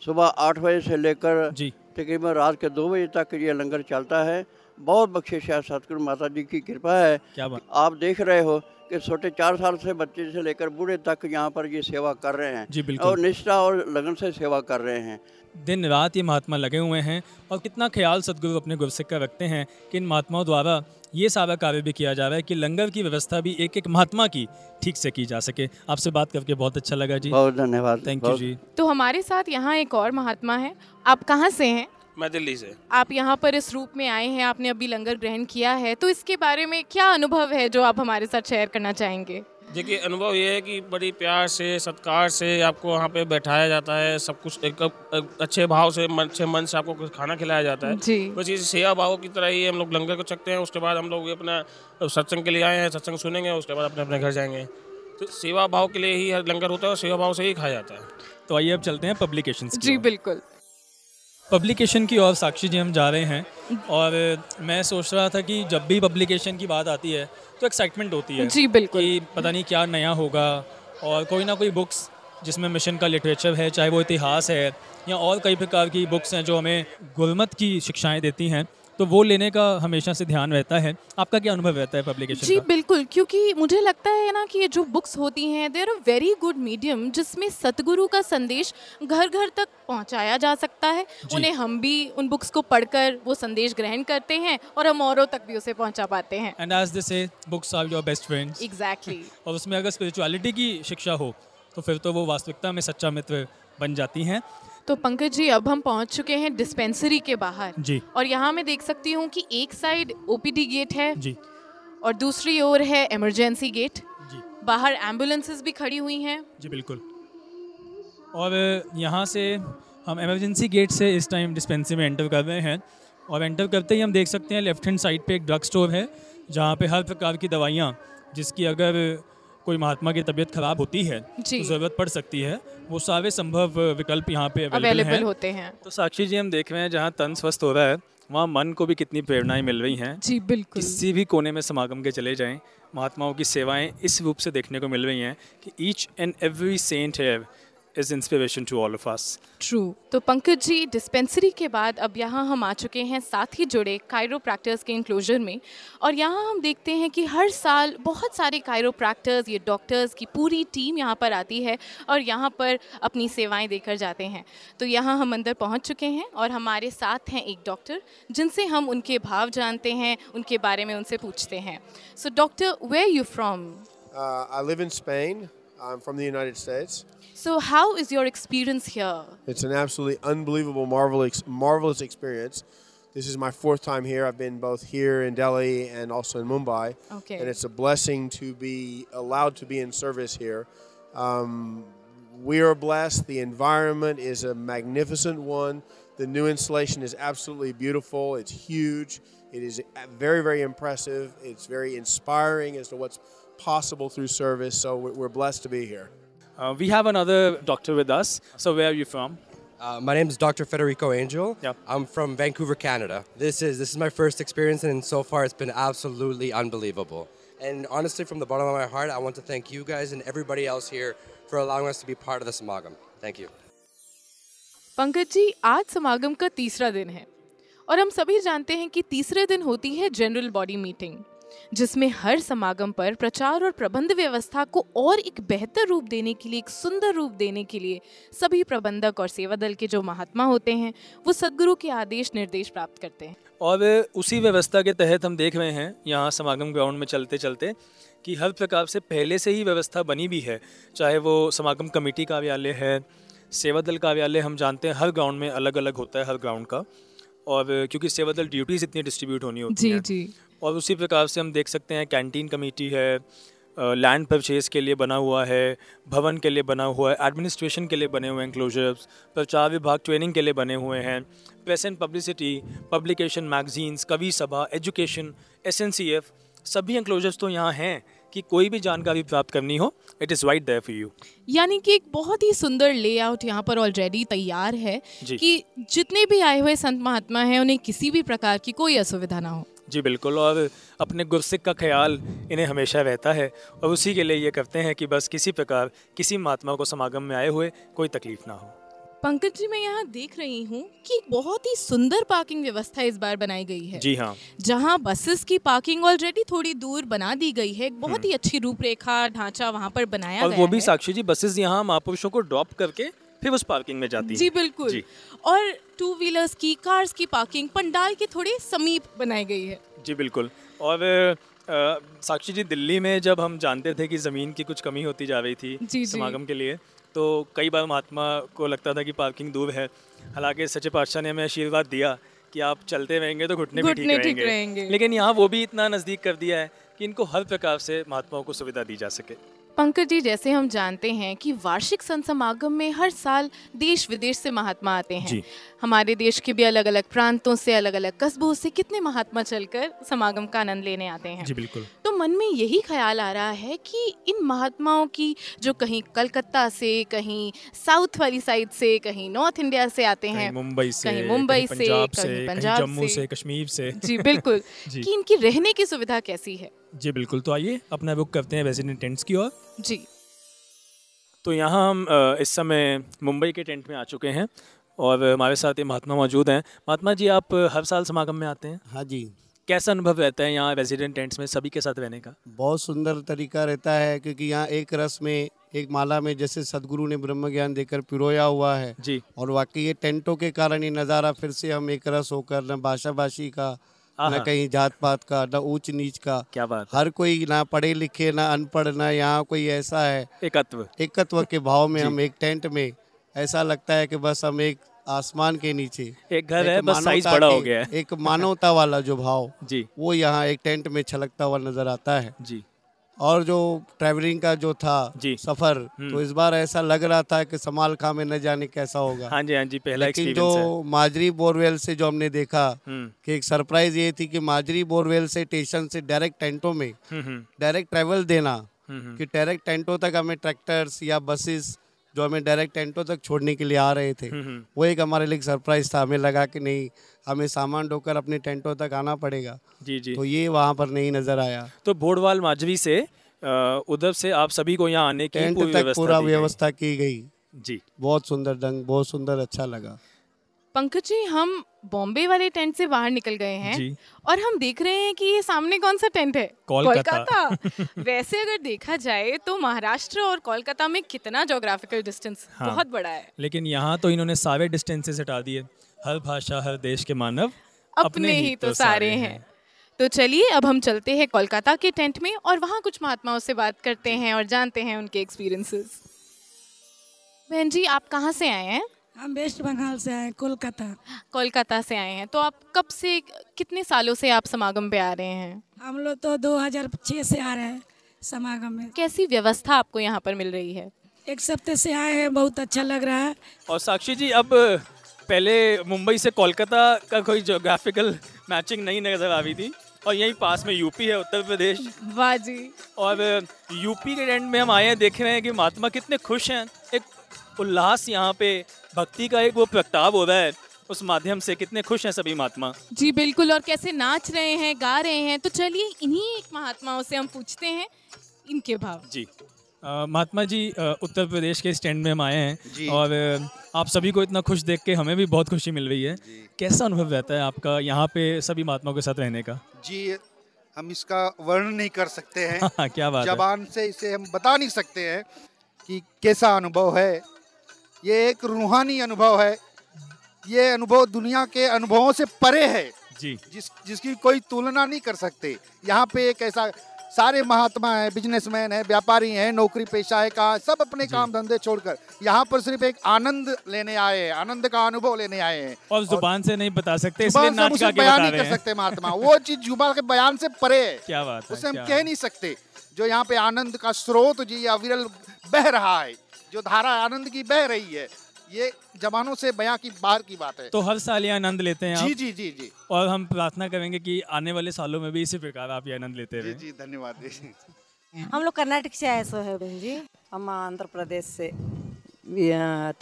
सुबह आठ बजे से लेकर तकरीबन रात के दो बजे तक ये लंगर चलता है। बहुत बख्शिश है, सतगुरु माता जी की कृपा है। क्या बात? आप देख रहे हो कि छोटे चार साल से बच्चे से लेकर बूढ़े तक यहाँ पर ये सेवा कर रहे हैं। जी बिल्कुल। और निष्ठा और लगन से सेवा कर रहे हैं। दिन रात ये महात्मा लगे हुए हैं, और कितना ख्याल सतगुरु अपने गुरसिक का रखते हैं कि इन महात्माओं द्वारा ये सारा कार्य भी किया जा रहा है कि लंगर की व्यवस्था भी एक एक महात्मा की ठीक से की जा सके। आपसे बात करके बहुत अच्छा लगा जी, बहुत धन्यवाद। थैंक यू जी। तो हमारे साथ यहाँ एक और महात्मा है। आप कहाँ से हैं? मैं दिल्ली से। आप यहाँ पर इस रूप में आए हैं, आपने अभी लंगर ग्रहण किया है, तो इसके बारे में क्या अनुभव है जो आप हमारे साथ शेयर करना चाहेंगे? देखिए, अनुभव ये है कि बड़ी प्यार से, सत्कार से आपको वहाँ पे बैठाया जाता है, सब कुछ एक, एक अच्छे भाव से, अच्छे मन से आपको कुछ खाना खिलाया जाता है। बस ये सेवा भाव की तरह ही हम लोग लंगर को चखते हैं। उसके बाद हम लोग अपना सत्संग के लिए आए हैं, सत्संग सुनेंगे, उसके बाद अपने अपने घर जाएंगे। तो सेवा भाव के लिए ही लंगर होता है और सेवा भाव से ही खाया जाता है। तो आइए अब चलते हैं पब्लिकेशन। जी बिल्कुल, पब्लिकेशन की ओर साक्षी जी हम जा रहे हैं। और मैं सोच रहा था कि जब भी पब्लिकेशन की बात आती है तो एक्साइटमेंट होती है। जी बिल्कुल। कि पता नहीं क्या नया होगा, और कोई ना कोई बुक्स जिसमें मिशन का लिटरेचर है, चाहे वो इतिहास है या और कई प्रकार की बुक्स हैं जो हमें गुरमत की शिक्षाएं देती हैं, तो वो लेने का हमेशा से ध्यान रहता है। आपका क्या अनुभव रहता है पब्लिकेशन जी का? बिल्कुल, क्योंकि मुझे लगता है ना कि ये जो बुक्स होती हैं they are a very good medium जिसमें सतगुरु का संदेश घर घर तक पहुंचाया जा सकता है। उन्हें हम भी उन बुक्स को पढ़कर वो संदेश ग्रहण करते हैं और हम औरों तक भी उसे पहुंचा पाते हैं। And as they say books are your best friends. Exactly. और उसमें अगर स्पिरिचुअलिटी की शिक्षा हो तो फिर तो वो वास्तविकता में सच्चा मित्र बन जाती हैं। तो पंकज जी अब हम पहुंच चुके हैं डिस्पेंसरी के बाहर जी, और यहाँ मैं देख सकती हूँ कि एक साइड ओपीडी गेट है जी और दूसरी ओर है इमरजेंसी गेट जी। बाहर एम्बुलेंसेस भी खड़ी हुई हैं जी, बिल्कुल। और यहाँ से हम इमरजेंसी गेट से इस टाइम डिस्पेंसरी में एंटर कर रहे हैं और एंटर करते ही हम देख सकते हैं लेफ्ट हैंड साइड पे एक ड्रग स्टोर है जहाँ पे हर प्रकार की दवाइयाँ जिसकी अगर कोई महात्मा की तबीयत खराब होती है तो जरूरत पड़ सकती है, वो सारे संभव विकल्प यहाँ पे अवेलेबल होते हैं। तो साक्षी जी हम देख रहे हैं जहाँ तन स्वस्थ हो रहा है वहाँ मन को भी कितनी प्रेरणाएं मिल रही हैं जी, बिल्कुल। किसी भी कोने में समागम के चले जाएं, महात्माओं की सेवाएं इस रूप से देखने को मिल रही हैं कि ईच एंड एवरी सेंट है is inspiration to all of us. True. तो पंकज जी डिस्पेंसरी के बाद अब यहाँ हम आ चुके हैं साथ ही जुड़े कायरोप्रैक्टर्स के इंक्लोजर में, और यहाँ हम देखते हैं कि हर साल बहुत सारे कायरोप्रैक्टर्स ये डॉक्टर्स की पूरी टीम यहाँ पर आती है और यहाँ पर अपनी सेवाएं देकर जाते हैं। तो यहाँ हम अंदर पहुँच चुके हैं और हमारे साथ हैं एक डॉक्टर जिनसे हम उनके भाव जानते हैं, उनके बारे में उनसे पूछते हैं। So doctor, where you from? Uh, I live in Spain. I'm from the United States. So how is your experience here? It's an absolutely unbelievable, marvelous, marvelous experience. This is my fourth time here. I've been both here in Delhi and also in Mumbai. Okay. And it's a blessing to be allowed to be in service here. Um, we are blessed. The environment is a magnificent one. The new installation is absolutely beautiful. It's huge. It is very, very impressive. It's very inspiring as to what's possible through service, so we're blessed to be here. Uh, we have another doctor with us. So where are you from? Uh, my name is Doctor Federico Angel. Yeah. I'm from Vancouver, Canada. This is this is my first experience, and so far it's been absolutely unbelievable. And honestly, from the bottom of my heart, I want to thank you guys and everybody else here for allowing us to be part of the Samagam. Thank you. Pankaj ji, aaj Samagam ka teesra din hai, aur hum sabhi jante hain ki teesre din hoti hai general body meeting, जिसमें हर समागम पर प्रचार और प्रबंध व्यवस्था को और एक बेहतर रूप देने के लिए, एक सुंदर रूप देने के लिए सभी प्रबंधक और सेवा दल के जो महात्मा होते हैं वो सदगुरु के आदेश निर्देश प्राप्त करते हैं। और उसी व्यवस्था के तहत हम देख रहे हैं यहाँ समागम ग्राउंड में चलते चलते कि हर प्रकार से पहले से ही व्यवस्था बनी भी है, चाहे वो समागम कमेटी कार्यालय है, सेवा दल कार्यालय। हम जानते हैं हर ग्राउंड में अलग अलग होता है हर ग्राउंड का, और क्योंकि सेवा दल ड्यूटीज इतनी डिस्ट्रीब्यूट होनी होती जी, है जी। और उसी प्रकार से हम देख सकते हैं कैंटीन कमेटी है, लैंड परचेज के लिए बना हुआ है, भवन के लिए बना हुआ है, एडमिनिस्ट्रेशन के लिए बने हुए इंक्लोजर्स, प्रचार विभाग ट्रेनिंग के लिए बने हुए हैं, press and publicity, publication, magazines, कवि सभा, education, S N C F, सभी इंक्लोजर्स तो यहाँ हैं कि कोई भी जानकारी प्राप्त करनी हो it is right there for you. यानी कि एक बहुत ही सुंदर लेआउट यहाँ पर ऑलरेडी तैयार है कि जितने भी आए हुए संत महात्मा हैं उन्हें किसी भी प्रकार की कोई असुविधा ना हो। जी बिल्कुल, और अपने गुरसिक का ख्याल इन्हें हमेशा रहता है और उसी के लिए ये करते हैं कि बस किसी प्रकार किसी महात्मा को समागम में आए हुए कोई तकलीफ ना हो। पंकज जी, मैं यहाँ देख रही हूँ कि बहुत ही सुंदर पार्किंग व्यवस्था इस बार बनाई गई है। जी हाँ, जहाँ बसेस की पार्किंग ऑलरेडी थोड़ी दूर बना दी गई है, बहुत ही अच्छी रूपरेखा ढांचा वहाँ पर बनाया और गया वो भी है। साक्षी जी, बसेस यहाँ महापुरुषों को ड्रॉप करके फिर उस पार्किंग में जाती है। जी बिल्कुल जी। और टू व्हीलर्स की, कार्स की पार्किंग पंडाल के थोड़े समीप बनाई गई है। जी बिल्कुल। और आ, साक्षी जी, दिल्ली में जब हम जानते थे कि ज़मीन की कुछ कमी होती जा रही थी समागम के लिए, तो कई बार महात्मा को लगता था कि पार्किंग दूर है। हालांकि सच्चे पातशाह ने हमें आशीर्वाद दिया कि आप चलते रहेंगे तो घुटने भी ठीक रहेंगे।, रहेंगे लेकिन यहाँ वो भी इतना नज़दीक कर दिया है कि इनको हर प्रकार से महात्माओं को सुविधा दी जा सके। पंकज जी, जैसे हम जानते हैं कि वार्षिक संत समागम में हर साल देश विदेश से महात्मा आते हैं, हमारे देश के भी अलग अलग प्रांतों से, अलग अलग कस्बों से कितने महात्मा चलकर समागम का आनंद लेने आते हैं। जी बिल्कुल। तो मन में यही ख्याल आ रहा है कि इन महात्माओं की जो कहीं कलकत्ता से, कहीं साउथ वाली साइड से, कहीं नॉर्थ इंडिया से आते हैं, मुंबई से, कहीं मुंबई से, कहीं पंजाब, जम्मू से, कश्मीर से, जी बिल्कुल, कि इनकी रहने की सुविधा कैसी है। जी बिल्कुल। तो आइए अपना बुक करते हैं रेजिडेंट टेंट्स की ओर। जी, तो यहाँ हम इस समय मुंबई के टेंट में आ चुके हैं और हमारे साथ ये महात्मा मौजूद हैं। महात्मा जी, आप हर साल समागम में आते हैं? हाँ जी। कैसा अनुभव रहता है यहाँ रेजिडेंट टेंट्स में सभी के साथ रहने का? बहुत सुंदर तरीका रहता है, क्योंकि यहाँ एक रस में, एक माला में जैसे सदगुरु ने ब्रह्म ज्ञान देकर पिरोया हुआ है जी। और वाकई ये टेंटों के कारण ये नज़ारा, फिर से हम एक रस होकर, न भाषा भाषी का, न कहीं जात पात का, न ऊंच नीच का, क्या बात, हर कोई, ना पढ़े लिखे ना अनपढ़, ना यहाँ कोई ऐसा है, एकत्व एकत्व के भाव में हम एक टेंट में, ऐसा लगता है कि बस हम एक आसमान के नीचे एक घर है, बस साइज बड़ा हो गया है। एक मानवता वाला जो भाव जी, वो यहाँ एक टेंट में छलकता हुआ नजर आता है जी। और जो ट्रैवलिंग का जो था सफर, तो इस बार ऐसा लग रहा था कि समालखा में न जाने कैसा होगा। हाँ जी, हाँ जी, पहला एक्सपीरियंस है। जो माजरी बोरवेल से जो हमने देखा कि एक सरप्राइज ये थी कि माजरी बोरवेल से स्टेशन से डायरेक्ट टेंटों में डायरेक्ट ट्रैवल देना, कि डायरेक्ट टेंटों तक हमें ट्रैक्टर्स या बसेस जो हमें डायरेक्ट टेंटों तक छोड़ने के लिए आ रहे थे, वो एक हमारे लिए सरप्राइज था। हमें लगा कि नहीं, हमें सामान ढोकर अपने टेंटों तक आना पड़ेगा जी जी, तो ये वहाँ पर नहीं नजर आया। तो बोरवाल माजवी से उधर से आप सभी को यहाँ आने की पूरी तक पूरा व्यवस्था की गई जी। बहुत सुंदर ढंग, बहुत सुंदर, अच्छा लगा। पंकज जी, हम बॉम्बे वाले टेंट से बाहर निकल गए हैं और हम देख रहे हैं कि ये सामने कौन सा टेंट है? कोलकाता। वैसे अगर देखा जाए तो महाराष्ट्र और कोलकाता में कितना ज्योग्राफिकल डिस्टेंस, हाँ, बहुत बड़ा है, लेकिन यहाँ तो इन्होंने सारे डिस्टेंसेस हटा दिए। हर भाषा, हर देश के मानव अपने, अपने ही, ही तो सारे हैं, हैं। तो चलिए अब हम चलते हैं कोलकाता के टेंट में और वहाँ कुछ महात्माओं से बात करते हैं और जानते हैं उनके एक्सपीरियंसेस। बहन जी, आप कहाँ से आए हैं? हम वेस्ट बंगाल से आए हैं, कोलकाता। कोलकाता से आए हैं, तो आप कब से, कितने सालों से आप समागम पे आ रहे हैं? हम लोग तो दो हज़ार छह से आ रहे हैं समागम में। कैसी व्यवस्था आपको यहाँ पर मिल रही है? एक सप्ताह से आए हैं, बहुत अच्छा लग रहा है। और साक्षी जी, अब पहले मुंबई से कोलकाता का कोई ज्योग्राफिकल मैचिंग नहीं नजर आ रही थी, और यहीं पास में यूपी है, उत्तर प्रदेश। वाह जी। और यूपी के एंड में हम आए हैं, देख रहे हैं कि महात्मा कितने खुश हैं, एक उल्लास यहाँ पे, भक्ति का एक वो प्रगटाव हो रहा है, उस माध्यम से कितने खुश हैं सभी महात्मा जी। बिल्कुल, और कैसे नाच रहे हैं, गा रहे हैं। तो चलिए इन्हीं एक महात्माओं से हम पूछते हैं इनके भाव जी। महात्मा जी, आ, उत्तर प्रदेश के स्टैंड में हम आए हैं और आप सभी को इतना खुश देख के हमें भी बहुत खुशी मिल रही है। कैसा अनुभव रहता है आपका यहाँ पे सभी महात्माओं के साथ रहने का? जी, हम इसका वर्णन नहीं कर सकते हैं, क्या बात है, जबान से इसे हम बता नहीं सकते हैं कि कैसा अनुभव है। ये एक रूहानी अनुभव है, ये अनुभव दुनिया के अनुभवों से परे है जी, जिस जिसकी कोई तुलना नहीं कर सकते। यहाँ पे एक ऐसा, सारे महात्मा हैं, बिजनेसमैन हैं, व्यापारी हैं, नौकरी पेशा है का, सब अपने काम धंधे छोड़कर यहाँ पर सिर्फ एक आनंद लेने आए हैं, आनंद का अनुभव लेने आए हैं। और जुबान से नहीं बता सकते, इसलिए नाच का बयान नहीं कर सकते महात्मा। वो चीज़ जुबान के बयान से परे है, क्या बात, उसे हम कह नहीं सकते। जो यहाँ पे आनंद का स्रोत जी अविरल बह रहा है, जो धारा आनंद की बह रही है, ये जमानों से बयां की बाहर की बात है। तो हर साल ये आनंद लेते हैं आप? जी जी जी जी। और हम प्रार्थना करेंगे कि आने वाले सालों में भी इसी प्रकार आप ये आनंद लेते रहें। जी जी, धन्यवाद। हम लोग कर्नाटक से आए सो है बहन जी, हम आंध्र प्रदेश से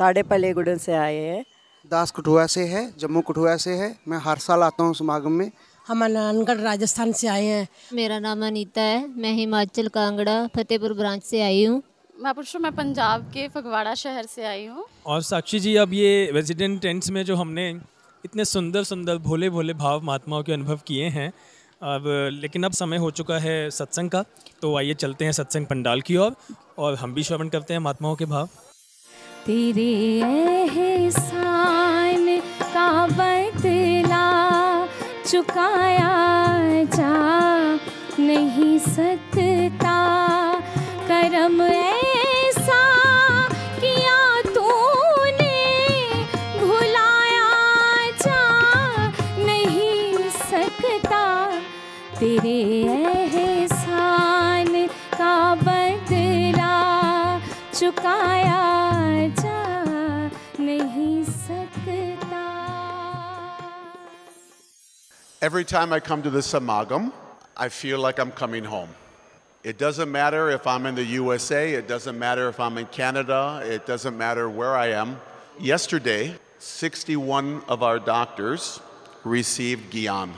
ताड़ेपल्लीगुडन से आए हैं। दास कठुआ से है, जम्मू कठुआ से है। मैं हर साल आता हूँ समागम में। हम नानगढ़ राजस्थान से आए हैं। मेरा नाम अनीता है, मैं हिमाचल कांगड़ा फतेहपुर ब्रांच से आई हूँ। महापुरुषों, मैं पंजाब के फगवाड़ा शहर से आई हूँ। और साक्षी जी, अब ये रेजिडेंट टेंट्स में जो हमने इतने सुंदर सुंदर भोले भोले भाव महात्माओं के अनुभव किए हैं, अब लेकिन अब समय हो चुका है सत्संग का, तो आइए चलते हैं सत्संग पंडाल की ओर और, और हम भी श्रवण करते हैं महात्माओं के भाव। तेरे एहसान का बदला चुकाया जा नहीं सकता, करम ऐसा किया तूने भुलाया जा नहीं सकता, तेरे एहसान का बदला चुकाया जा नहीं सकता। Every time I come to the Samagam, I feel like I'm coming home. It doesn't matter if I'm in the U S A, it doesn't matter if I'm in Canada, it doesn't matter where I am. Yesterday, sixty-one of our doctors received Gyan.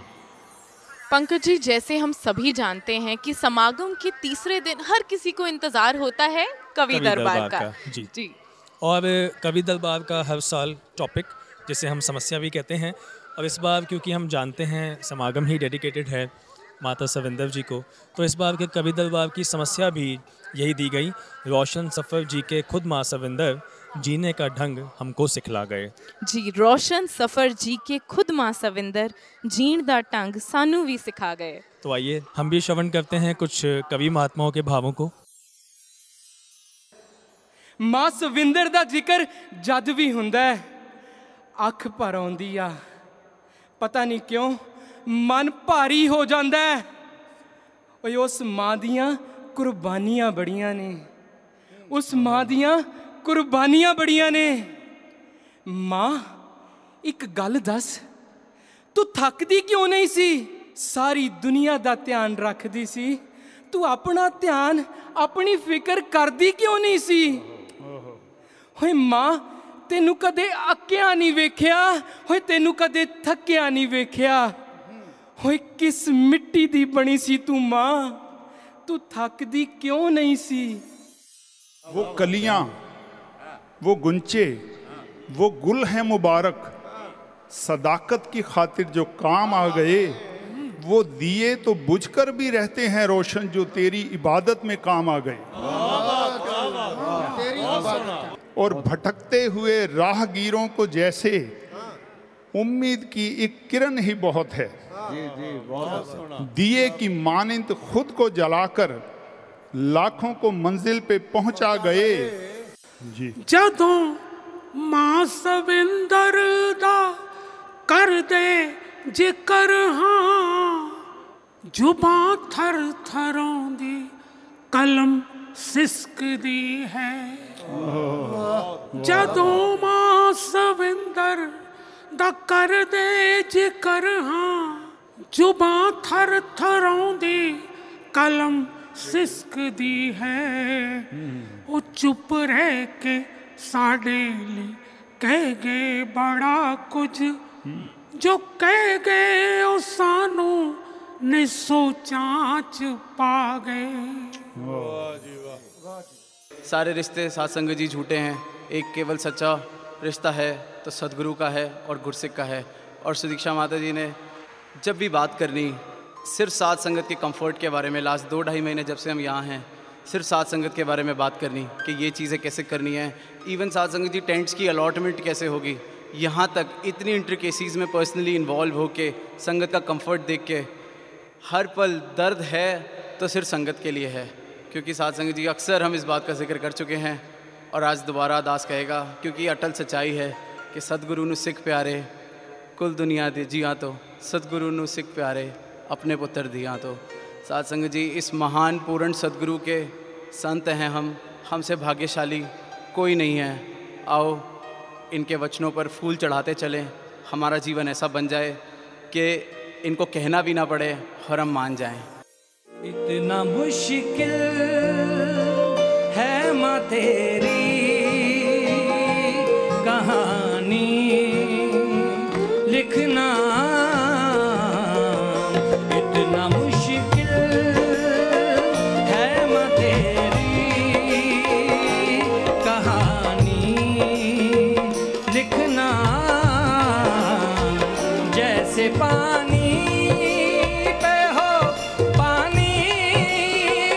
Pankaj ji, जैसे हम सभी जानते हैं कि समागम के तीसरे दिन हर किसी को इंतजार होता है कवि दरबार का जी जी। और कवि दरबार का हर साल टॉपिक जिसे हम समस्या भी कहते हैं। और इस बार क्योंकि हम जानते हैं समागम ही डेडिकेटेड है माता सविंदर जी को, तो इस बार के कवि दरबार की समस्या भी यही दी गई, रोशन सफ़र जी के खुद माँ सविंदर जीने का ढंग हमको सिखला गए। जी रोशन सफ़र जी के खुद माँ सविंदर जीण दा ढंग सानू भी सिखा गए। तो आइए हम भी श्रवण करते हैं कुछ कवि महात्माओं के भावों को। माँ सविंदर दा जिक्र जद भी हुंदा है अख भर आउंदी आ, पता नहीं क्यों मन भारी हो जाता है। और उस माँ दियाँ कुर्बानियाँ बड़ियाँ ने, उस माँ दियाँ कुर्बानियाँ बड़ियाँ ने। माँ एक गल दस, तू थकती क्यों नहीं सी? सारी दुनिया का ध्यान रखती सी, तू अपना ध्यान अपनी फिक्र करती क्यों नहीं सी? होए माँ तेनू कदे अक्या नहीं वेख्या, होए तेनू कदे थकिया नहीं वेख्या। होए किस मिट्टी दी बनी सी तू माँ, तू थकदी क्यों नहीं सी? वो कलियां, वो गुंचे, वो गुल हैं मुबारक, सदाकत की खातिर जो काम आ गए। वो दिए तो बुझकर भी रहते हैं रोशन, जो तेरी इबादत में काम आ गए। और भटकते हुए राहगीरों को जैसे उम्मीद की एक किरण ही बहुत है। जी जी बहुत। दिए की मानिंद खुद को जलाकर लाखों को मंजिल पे पहुंचा गए। जी जदों मां सविंदर दा कर दे जिक्र, हाँ जुबां थर थरों दी कलम सिसक दी है। जदों मां सविंदर दा कर दे जिक्र, हाँ जुबां थर थरों दी कलम सिसक दी है। वो चुप रह के साडे ले कह गए बड़ा कुछ, जो कह गए वो सानू ने सोचा च पा गए। सारे रिश्ते सत्संग जी झूठे हैं, एक केवल सच्चा रिश्ता है तो सदगुरु का है और गुरसिक का है। और सुदीक्षा माता जी ने जब भी बात करनी सिर्फ साध संगत के कंफर्ट के बारे में, लास्ट दो ढाई महीने जब से हम यहाँ हैं सिर्फ साध संगत के बारे में बात करनी कि ये चीज़ें कैसे करनी है। इवन साध संगत जी टेंट्स की अलॉटमेंट कैसे होगी, यहाँ तक इतनी इंट्रिकेसीज़ में पर्सनली इन्वॉल्व होके संगत का कंफर्ट देख के। हर पल दर्द है तो सिर्फ संगत के लिए है, क्योंकि साध संगत जी अक्सर हम इस बात का जिक्र कर चुके हैं और आज दोबारा दास कहेगा, क्योंकि अटल सच्चाई है कि सतगुरु नू सिख प्यारे कुल दुनिया दे जिया, तो सतगुरु नू सिख प्यारे अपने पुत्र दिया। तो साध संगत जी इस महान पूर्ण सतगुरु के संत हैं हम, हमसे भाग्यशाली कोई नहीं है। आओ इनके वचनों पर फूल चढ़ाते चलें, हमारा जीवन ऐसा बन जाए कि इनको कहना भी ना पड़े और हम मान जाएं। इतना मुश्किल है माँ तेरी कहानी लिखना, इतना मुश्किल है माँ तेरी कहानी लिखना, जैसे पानी पे हो पानी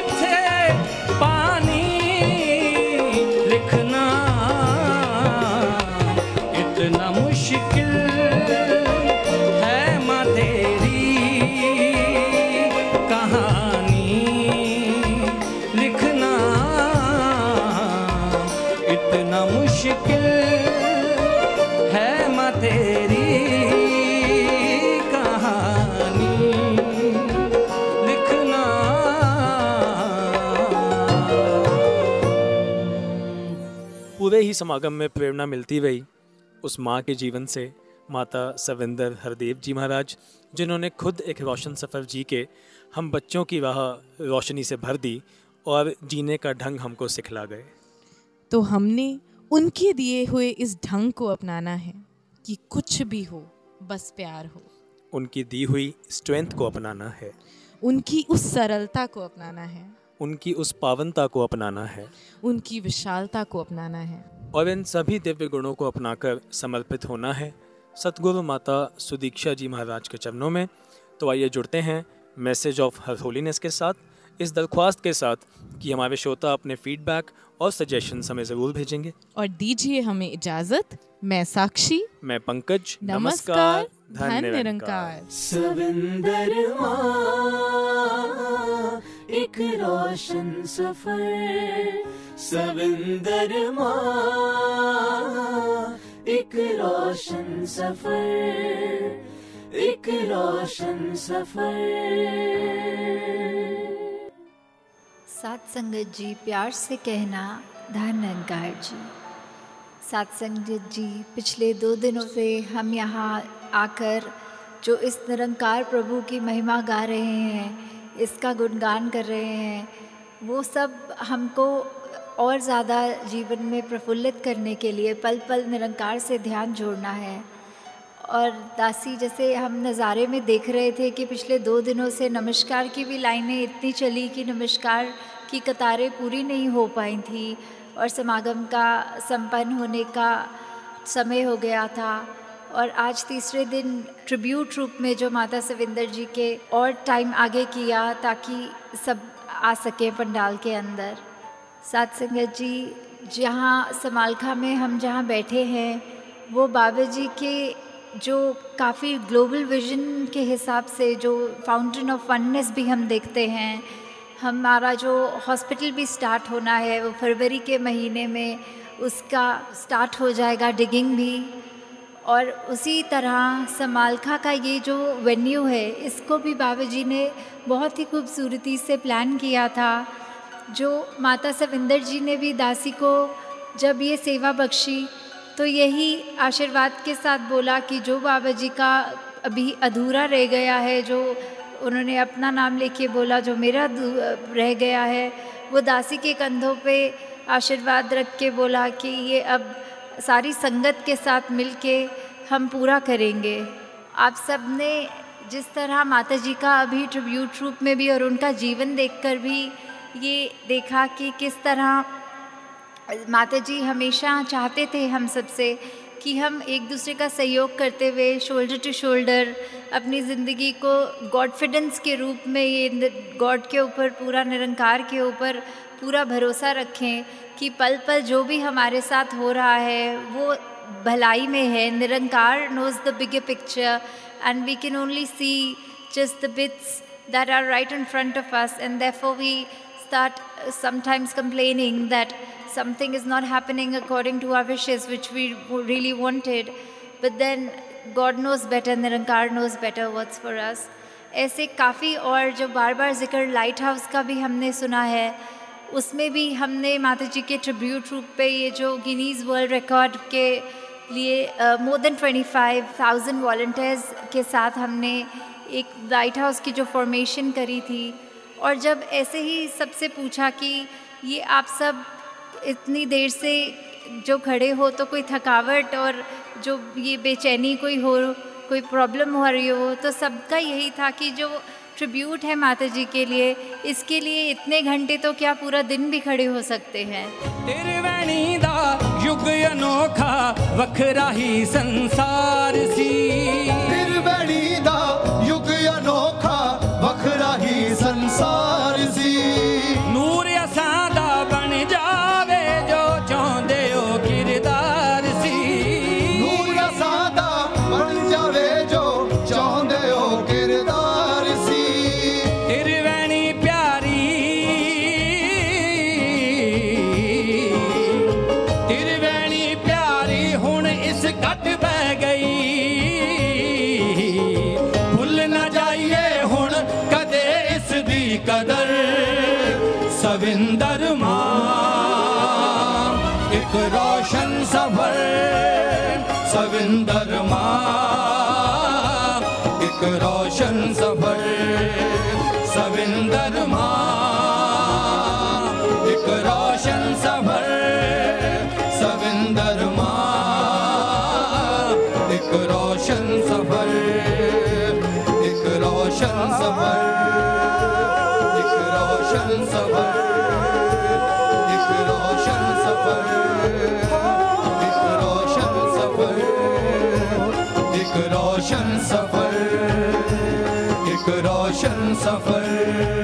से पानी लिखना, इतना मुश्किल ही समागम में प्रेरणा मिलती रही उस माँ के जीवन से, माता सविंदर हरदेव जी महाराज, जिन्होंने खुद एक रोशन सफ़र जी के हम बच्चों की राह रोशनी से भर दी और जीने का ढंग हमको सिखला गए। तो हमने उनके दिए हुए इस ढंग को अपनाना है कि कुछ भी हो बस प्यार हो। उनकी दी हुई स्ट्रेंथ को अपनाना है, उनकी उस सरलता को अपनाना है, उनकी उस पावनता को अपनाना है, उनकी विशालता को अपनाना है। और इन सभी दिव्य गुणों को अपनाकर समर्पित होना है सतगुरु माता सुदीक्षा जी महाराज के चरणों में। तो आइए जुड़ते हैं मैसेज ऑफ हर होलीनेस के साथ, इस दरख्वास्त के साथ कि हमारे श्रोता अपने फीडबैक और सजेशन्स हमें ज़रूर भेजेंगे। और दीजिए हमें इजाज़त। मैं साक्षी, मैं पंकज, नमस्कार, धन निरंकार। सविंदर माँ एक रोशन सफर, सविंदर माँ एक रोशन सफर, एक रोशन सफर। सात संगत जी प्यार से कहना धन निरंकार जी। सात संगत जी, पिछले दो दिनों से हम यहाँ आकर जो इस निरंकार प्रभु की महिमा गा रहे हैं, इसका गुणगान कर रहे हैं, वो सब हमको और ज़्यादा जीवन में प्रफुल्लित करने के लिए पल पल निरंकार से ध्यान जोड़ना है। और दासी, जैसे हम नज़ारे में देख रहे थे कि पिछले दो दिनों से नमस्कार की भी लाइनें इतनी चली कि नमस्कार की कतारें पूरी नहीं हो पाई थी और समागम का संपन्न होने का समय हो गया था। और आज तीसरे दिन ट्रिब्यूट रूप में जो माता सविंदर जी के और टाइम आगे किया ताकि सब आ सके पंडाल के अंदर। सात संगत जी, जहाँ समालखा में हम जहाँ बैठे हैं वो बाबा जी के जो काफ़ी ग्लोबल विजन के हिसाब से जो फाउंटेन ऑफ वननेस भी हम देखते हैं, हमारा जो हॉस्पिटल भी स्टार्ट होना है वो फरवरी के महीने में उसका स्टार्ट हो जाएगा, डिगिंग भी। और उसी तरह समालखा का ये जो वेन्यू है इसको भी बाबा जी ने बहुत ही खूबसूरती से प्लान किया था। जो माता सविंदर जी ने भी दासी को जब ये सेवा बख्शी तो यही आशीर्वाद के साथ बोला कि जो बाबा जी का अभी अधूरा रह गया है, जो उन्होंने अपना नाम लेके बोला जो मेरा रह गया है, वो दासी के कंधों पे आशीर्वाद रख के बोला कि ये अब सारी संगत के साथ मिलके हम पूरा करेंगे। आप सब ने जिस तरह माता जी का अभी ट्रिब्यूट रूप में भी और उनका जीवन देखकर भी ये देखा कि किस तरह माता जी हमेशा चाहते थे हम सबसे कि हम एक दूसरे का सहयोग करते हुए शोल्डर टू शोल्डर अपनी ज़िंदगी को गॉडफिडेंस के रूप में, ये गॉड के ऊपर, पूरा निरंकार के ऊपर पूरा भरोसा रखें कि पल पल जो भी हमारे साथ हो रहा है वो भलाई में है। Nirankar knows the bigger picture and we can only see just the bits that are right in front of us, and therefore we start sometimes complaining that something is not happening according to our wishes which we really wanted, but then God knows better, Nirankar knows better what's for us. ऐसे काफ़ी और जो बार बार जिक्र light house का भी हमने सुना है, उसमें भी हमने माता जी के ट्रिब्यूट रूप पे ये जो गिनीज़ वर्ल्ड रिकॉर्ड के लिए more than twenty five thousand volunteers के साथ हमने एक लाइट हाउस की जो फॉर्मेशन करी थी। और जब ऐसे ही सबसे पूछा कि ये आप सब इतनी देर से जो खड़े हो तो कोई थकावट और जो ये बेचैनी कोई हो, कोई प्रॉब्लम हो रही हो, तो सबका यही था कि जो ट्रिब्यूट है माता जी के लिए, इसके लिए इतने घंटे तो क्या पूरा दिन भी खड़े हो सकते हैं। तेरे वाणी दा युग अनोखा वखरा ही संसार सी, तेरे वाणी दा युग अनोखा वखरा ही संसार सी, नूर असां दा बन जावे जो चाहंदे हो किरदार सी, नूर असां दा बन जावे जो चाहंदे हो किरदार सी, तेरी वैणी प्यारी, तेरी वैणी प्यारी हुण इस घट बह गई, कदर सविंदर माँ एक रोशन सफर, सविंदर माँ एक रोशन सफर, सविंदर माँ एक रोशन सफर, सविंदर माँ एक रोशन सफर, एक रोशन सफर, रोशन सफर, एक रोशन सफर, एक रोशन सफर। रोशन सफर, एक रोशन सफर।